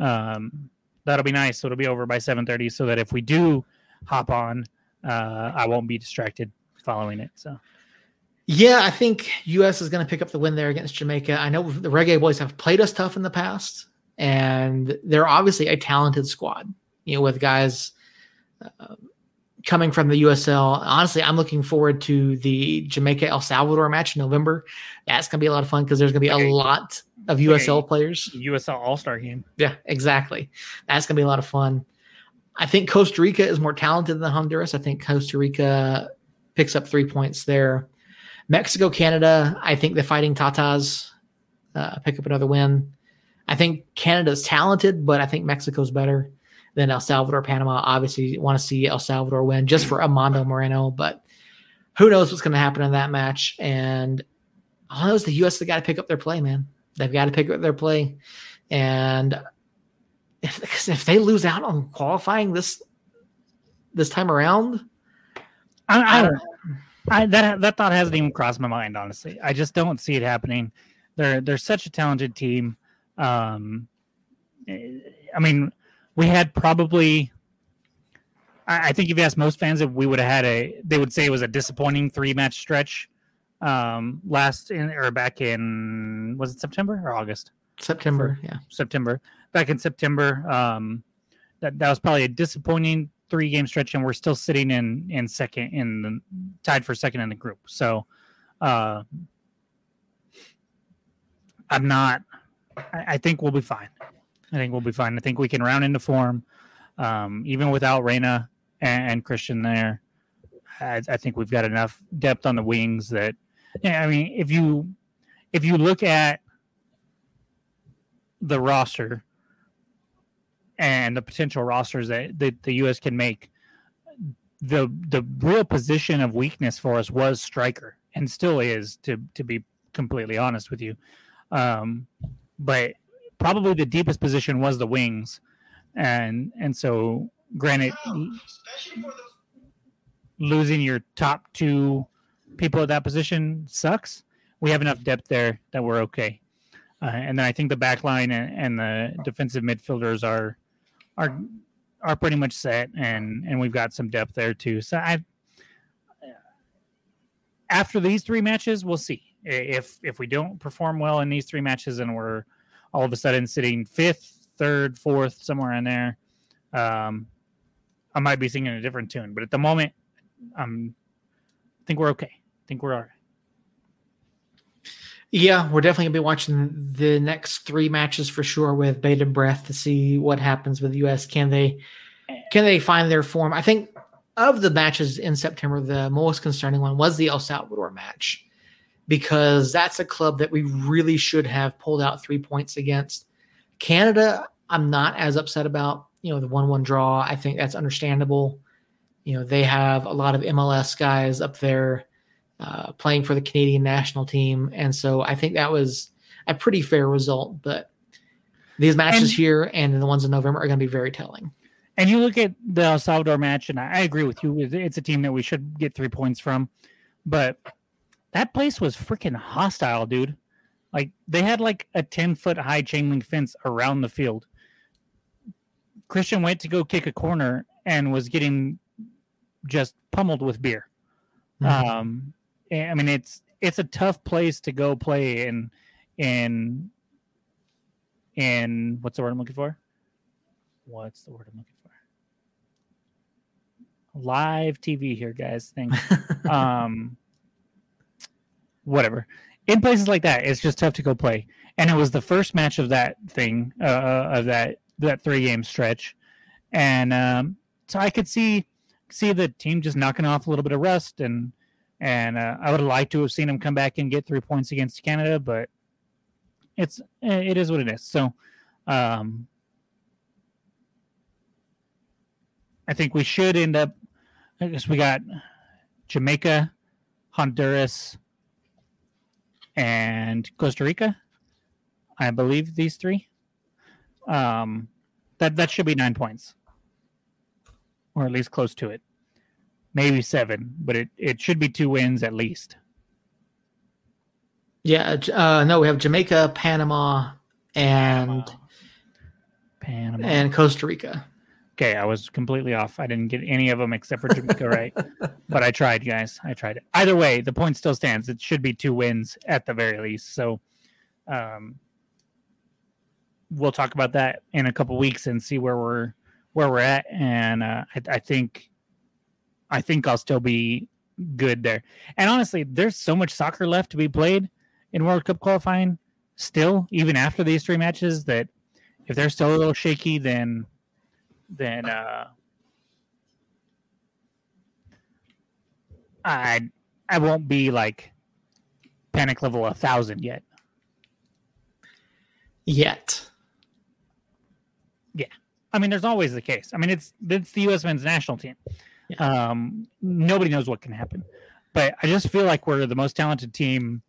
mm-hmm. um, that'll be nice. So it'll be over by seven thirty, so that if we do hop on. Uh, I won't be distracted following it. So, yeah, I think U S is going to pick up the win there against Jamaica. I know the Reggae Boys have played us tough in the past, and they're obviously a talented squad. You know, with guys uh, coming from the U S L. Honestly, I'm looking forward to the Jamaica El Salvador match in November. That's going to be a lot of fun because there's going to be okay. a lot of U S L okay. players. U S L All Star game. Yeah, exactly. That's going to be a lot of fun. I think Costa Rica is more talented than Honduras. I think Costa Rica picks up three points there. Mexico, Canada, I think the Fighting Tatas uh, pick up another win. I think Canada's talented, but I think Mexico's better than El Salvador, Panama. Obviously, want to see El Salvador win just for Armando Moreno, but who knows what's going to happen in that match. And all I know is the U S have got to pick up their play, man. They've got to pick up their play. And If, if they lose out on qualifying this this time around, I, I don't. I, that that thought hasn't even crossed my mind. Honestly, I just don't see it happening. They're they're such a talented team. Um, I mean, we had probably. I, I think if you asked most fans, if we would have had a, they would say it was a disappointing three match stretch. Um, last in or back in was it September or August? September, yeah, September. Back in September, um, that, that was probably a disappointing three-game stretch, and we're still sitting in, in second, in the, tied for second in the group. So, uh, I'm not. I, I think we'll be fine. I think we'll be fine. I think we can round into form, um, even without Reyna and, and Christian there. I, I think we've got enough depth on the wings that, I mean, if you if you look at the roster and the potential rosters that, that the U S can make, the the real position of weakness for us was striker, and still is, to to be completely honest with you. Um, but probably the deepest position was the wings, and and so granted, wow, losing your top two people at that position sucks. We have enough depth there that we're okay. Uh, and then I think the back line and, and the defensive midfielders are are are pretty much set, and, and we've got some depth there too. So I, after these three matches, we'll see. If if we don't perform well in these three matches and we're all of a sudden sitting fifth, third, fourth, somewhere in there, um, I might be singing a different tune. But at the moment, um, I think we're okay. I think we're all right. Yeah, we're definitely going to be watching the next three matches for sure with bated breath to see what happens with the U S. Can they can they find their form? I think of the matches in September, the most concerning one was the El Salvador match, because that's a club that we really should have pulled out three points against. Canada, I'm not as upset about, you know, the one one draw. I think that's understandable. You know, they have a lot of M L S guys up there Uh, playing for the Canadian national team. And so I think that was a pretty fair result, but these matches and, here and the ones in November are going to be very telling. And you look at the El Salvador match, and I agree with you. It's a team that we should get three points from, but that place was freaking hostile, dude. Like, they had like a ten foot high chain link fence around the field. Christian went to go kick a corner and was getting just pummeled with beer. Mm-hmm. Um, I mean, it's it's a tough place to go play in, in, in, what's the word I'm looking for? What's the word I'm looking for? Live T V here, guys. Thanks. um, whatever. In places like that, it's just tough to go play. And it was the first match of that thing, uh, of that, that three-game stretch. And um, so I could see, see the team just knocking off a little bit of rust, and, And uh, I would have liked to have seen them come back and get three points against Canada, but it's it is what it is. So um, I think we should end up. I guess we got Jamaica, Honduras, and Costa Rica. I believe these three. Um, that that should be nine points, or at least close to it. Maybe seven, but it, it should be two wins at least. Yeah, uh, no, we have Jamaica, Panama, and Panama and Costa Rica. Okay, I was completely off. I didn't get any of them except for Jamaica, right? But I tried, guys. I tried. Either way, the point still stands. It should be two wins at the very least. So, um, we'll talk about that in a couple weeks and see where we're where we're at. And uh, I, I think. I think I'll still be good there. And honestly, there's so much soccer left to be played in World Cup qualifying still, even after these three matches, that if they're still a little shaky, then then uh, I I won't be like panic level a thousand yet. Yet. Yeah. I mean, there's always the case. I mean, it's it's the U S men's national team. Yeah. Um, nobody knows what can happen, but I just feel like we're the most talented team,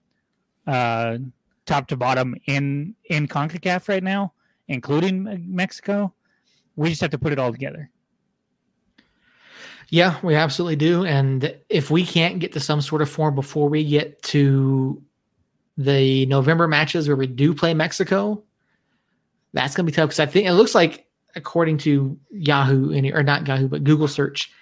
uh, top to bottom in, in CONCACAF right now, including Mexico. We just have to put it all together. Yeah, we absolutely do. And if we can't get to some sort of form before we get to the November matches where we do play Mexico, that's going to be tough. Cause I think it looks like, according to Yahoo or not Yahoo, but Google search,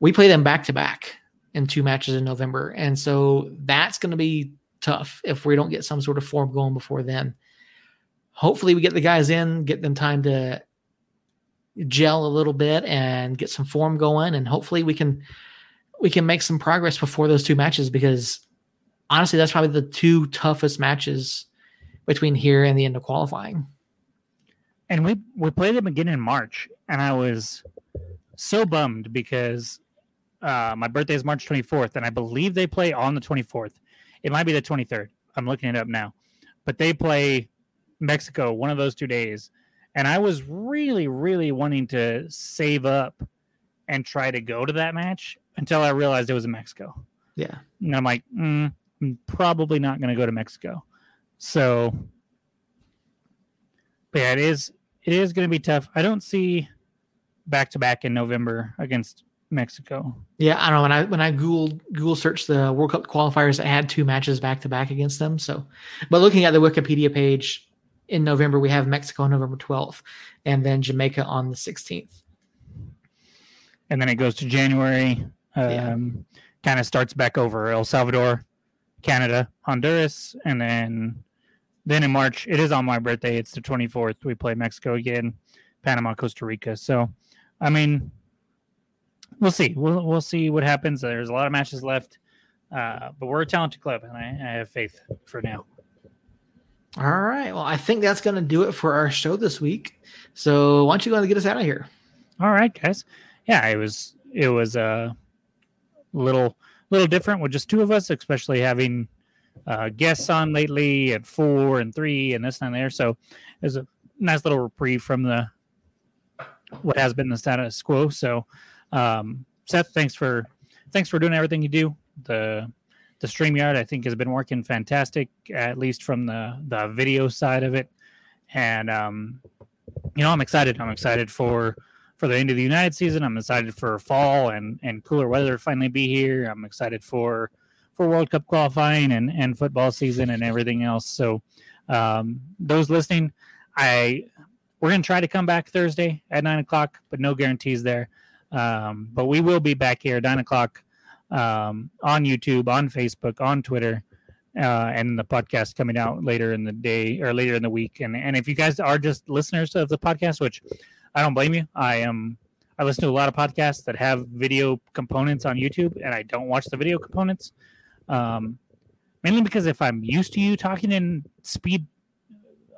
we play them back-to-back in two matches in November. And so that's going to be tough if we don't get some sort of form going before then. Hopefully we get the guys in, get them time to gel a little bit and get some form going. And hopefully we can we can make some progress before those two matches, because honestly, that's probably the two toughest matches between here and the end of qualifying. And we, we played them again in March, and I was so bummed because Uh, my birthday is March twenty-fourth, and I believe they play on the twenty-fourth. It might be the twenty-third. I'm looking it up now. But they play Mexico one of those two days. And I was really, really wanting to save up and try to go to that match until I realized it was in Mexico. Yeah. And I'm like, mm, I'm probably not going to go to Mexico. So, but yeah, it is, it is going to be tough. I don't see back-to-back in November against Mexico. Yeah, I don't know. When I when I Googled, Google searched the World Cup qualifiers, I had two matches back-to-back against them. So, but looking at the Wikipedia page, in November, we have Mexico on November twelfth and then Jamaica on the sixteenth. And then it goes to January. Um, yeah. Kind of starts back over El Salvador, Canada, Honduras, and then then in March, it is on my birthday. It's the twenty-fourth. We play Mexico again, Panama, Costa Rica. So, I mean, we'll see. We'll we'll see what happens. There's a lot of matches left, uh, but we're a talented club, and I, I have faith for now. All right. Well, I think that's going to do it for our show this week. So why don't you go and get us out of here? All right, guys. Yeah, it was it was a little little different with just two of us, especially having uh, guests on lately at four and three and this and there. So there's a nice little reprieve from the what has been the status quo. So um, Seth, thanks for thanks for doing everything you do. The The StreamYard, I think, has been working fantastic, at least from the, the video side of it. And, um, you know, I'm excited. I'm excited for, for the end of the United season. I'm excited for fall and, and cooler weather to finally be here. I'm excited for, for World Cup qualifying and, and football season and everything else. So um, those listening, I we're going to try to come back Thursday at nine o'clock, but no guarantees there. Um, but we will be back here at nine o'clock. Um, on YouTube, on Facebook, on Twitter, uh, and the podcast coming out later in the day or later in the week. And and if you guys are just listeners of the podcast, which I don't blame you, I am. I listen to a lot of podcasts that have video components on YouTube, and I don't watch the video components, um, mainly because if I'm used to you talking in speed,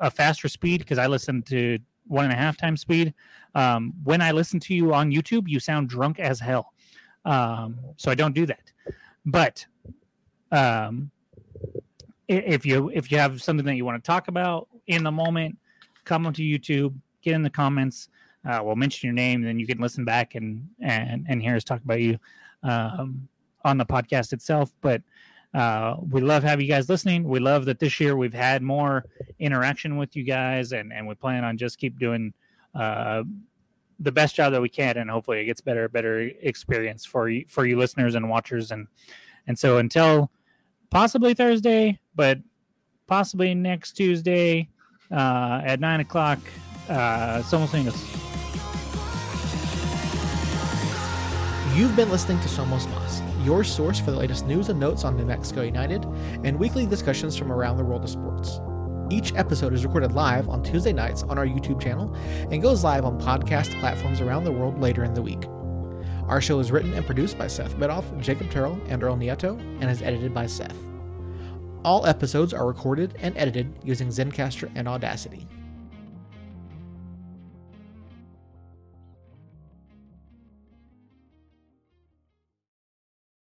a faster speed, because I listen to one and a half times speed. Um, when I listen to you on YouTube, you sound drunk as hell. Um, so I don't do that, but, um, if you, if you have something that you want to talk about in the moment, come onto YouTube, get in the comments, uh, we'll mention your name, then you can listen back and, and, and hear us talk about you, um, on the podcast itself. But, uh, we love having you guys listening. We love that this year we've had more interaction with you guys, and, and we plan on just keep doing, uh, the best job that we can, and hopefully it gets better, better experience for you, for you listeners and watchers. And, and so until possibly Thursday, but possibly next Tuesday, uh, at nine o'clock, uh, Somos Nos. You've been listening to Somos Nos, your source for the latest news and notes on New Mexico United and weekly discussions from around the world of sports. Each episode is recorded live on Tuesday nights on our YouTube channel and goes live on podcast platforms around the world later in the week. Our show is written and produced by Seth Binoff, Jacob Terrell, and Earl Nieto, and is edited by Seth. All episodes are recorded and edited using Zencastr and Audacity.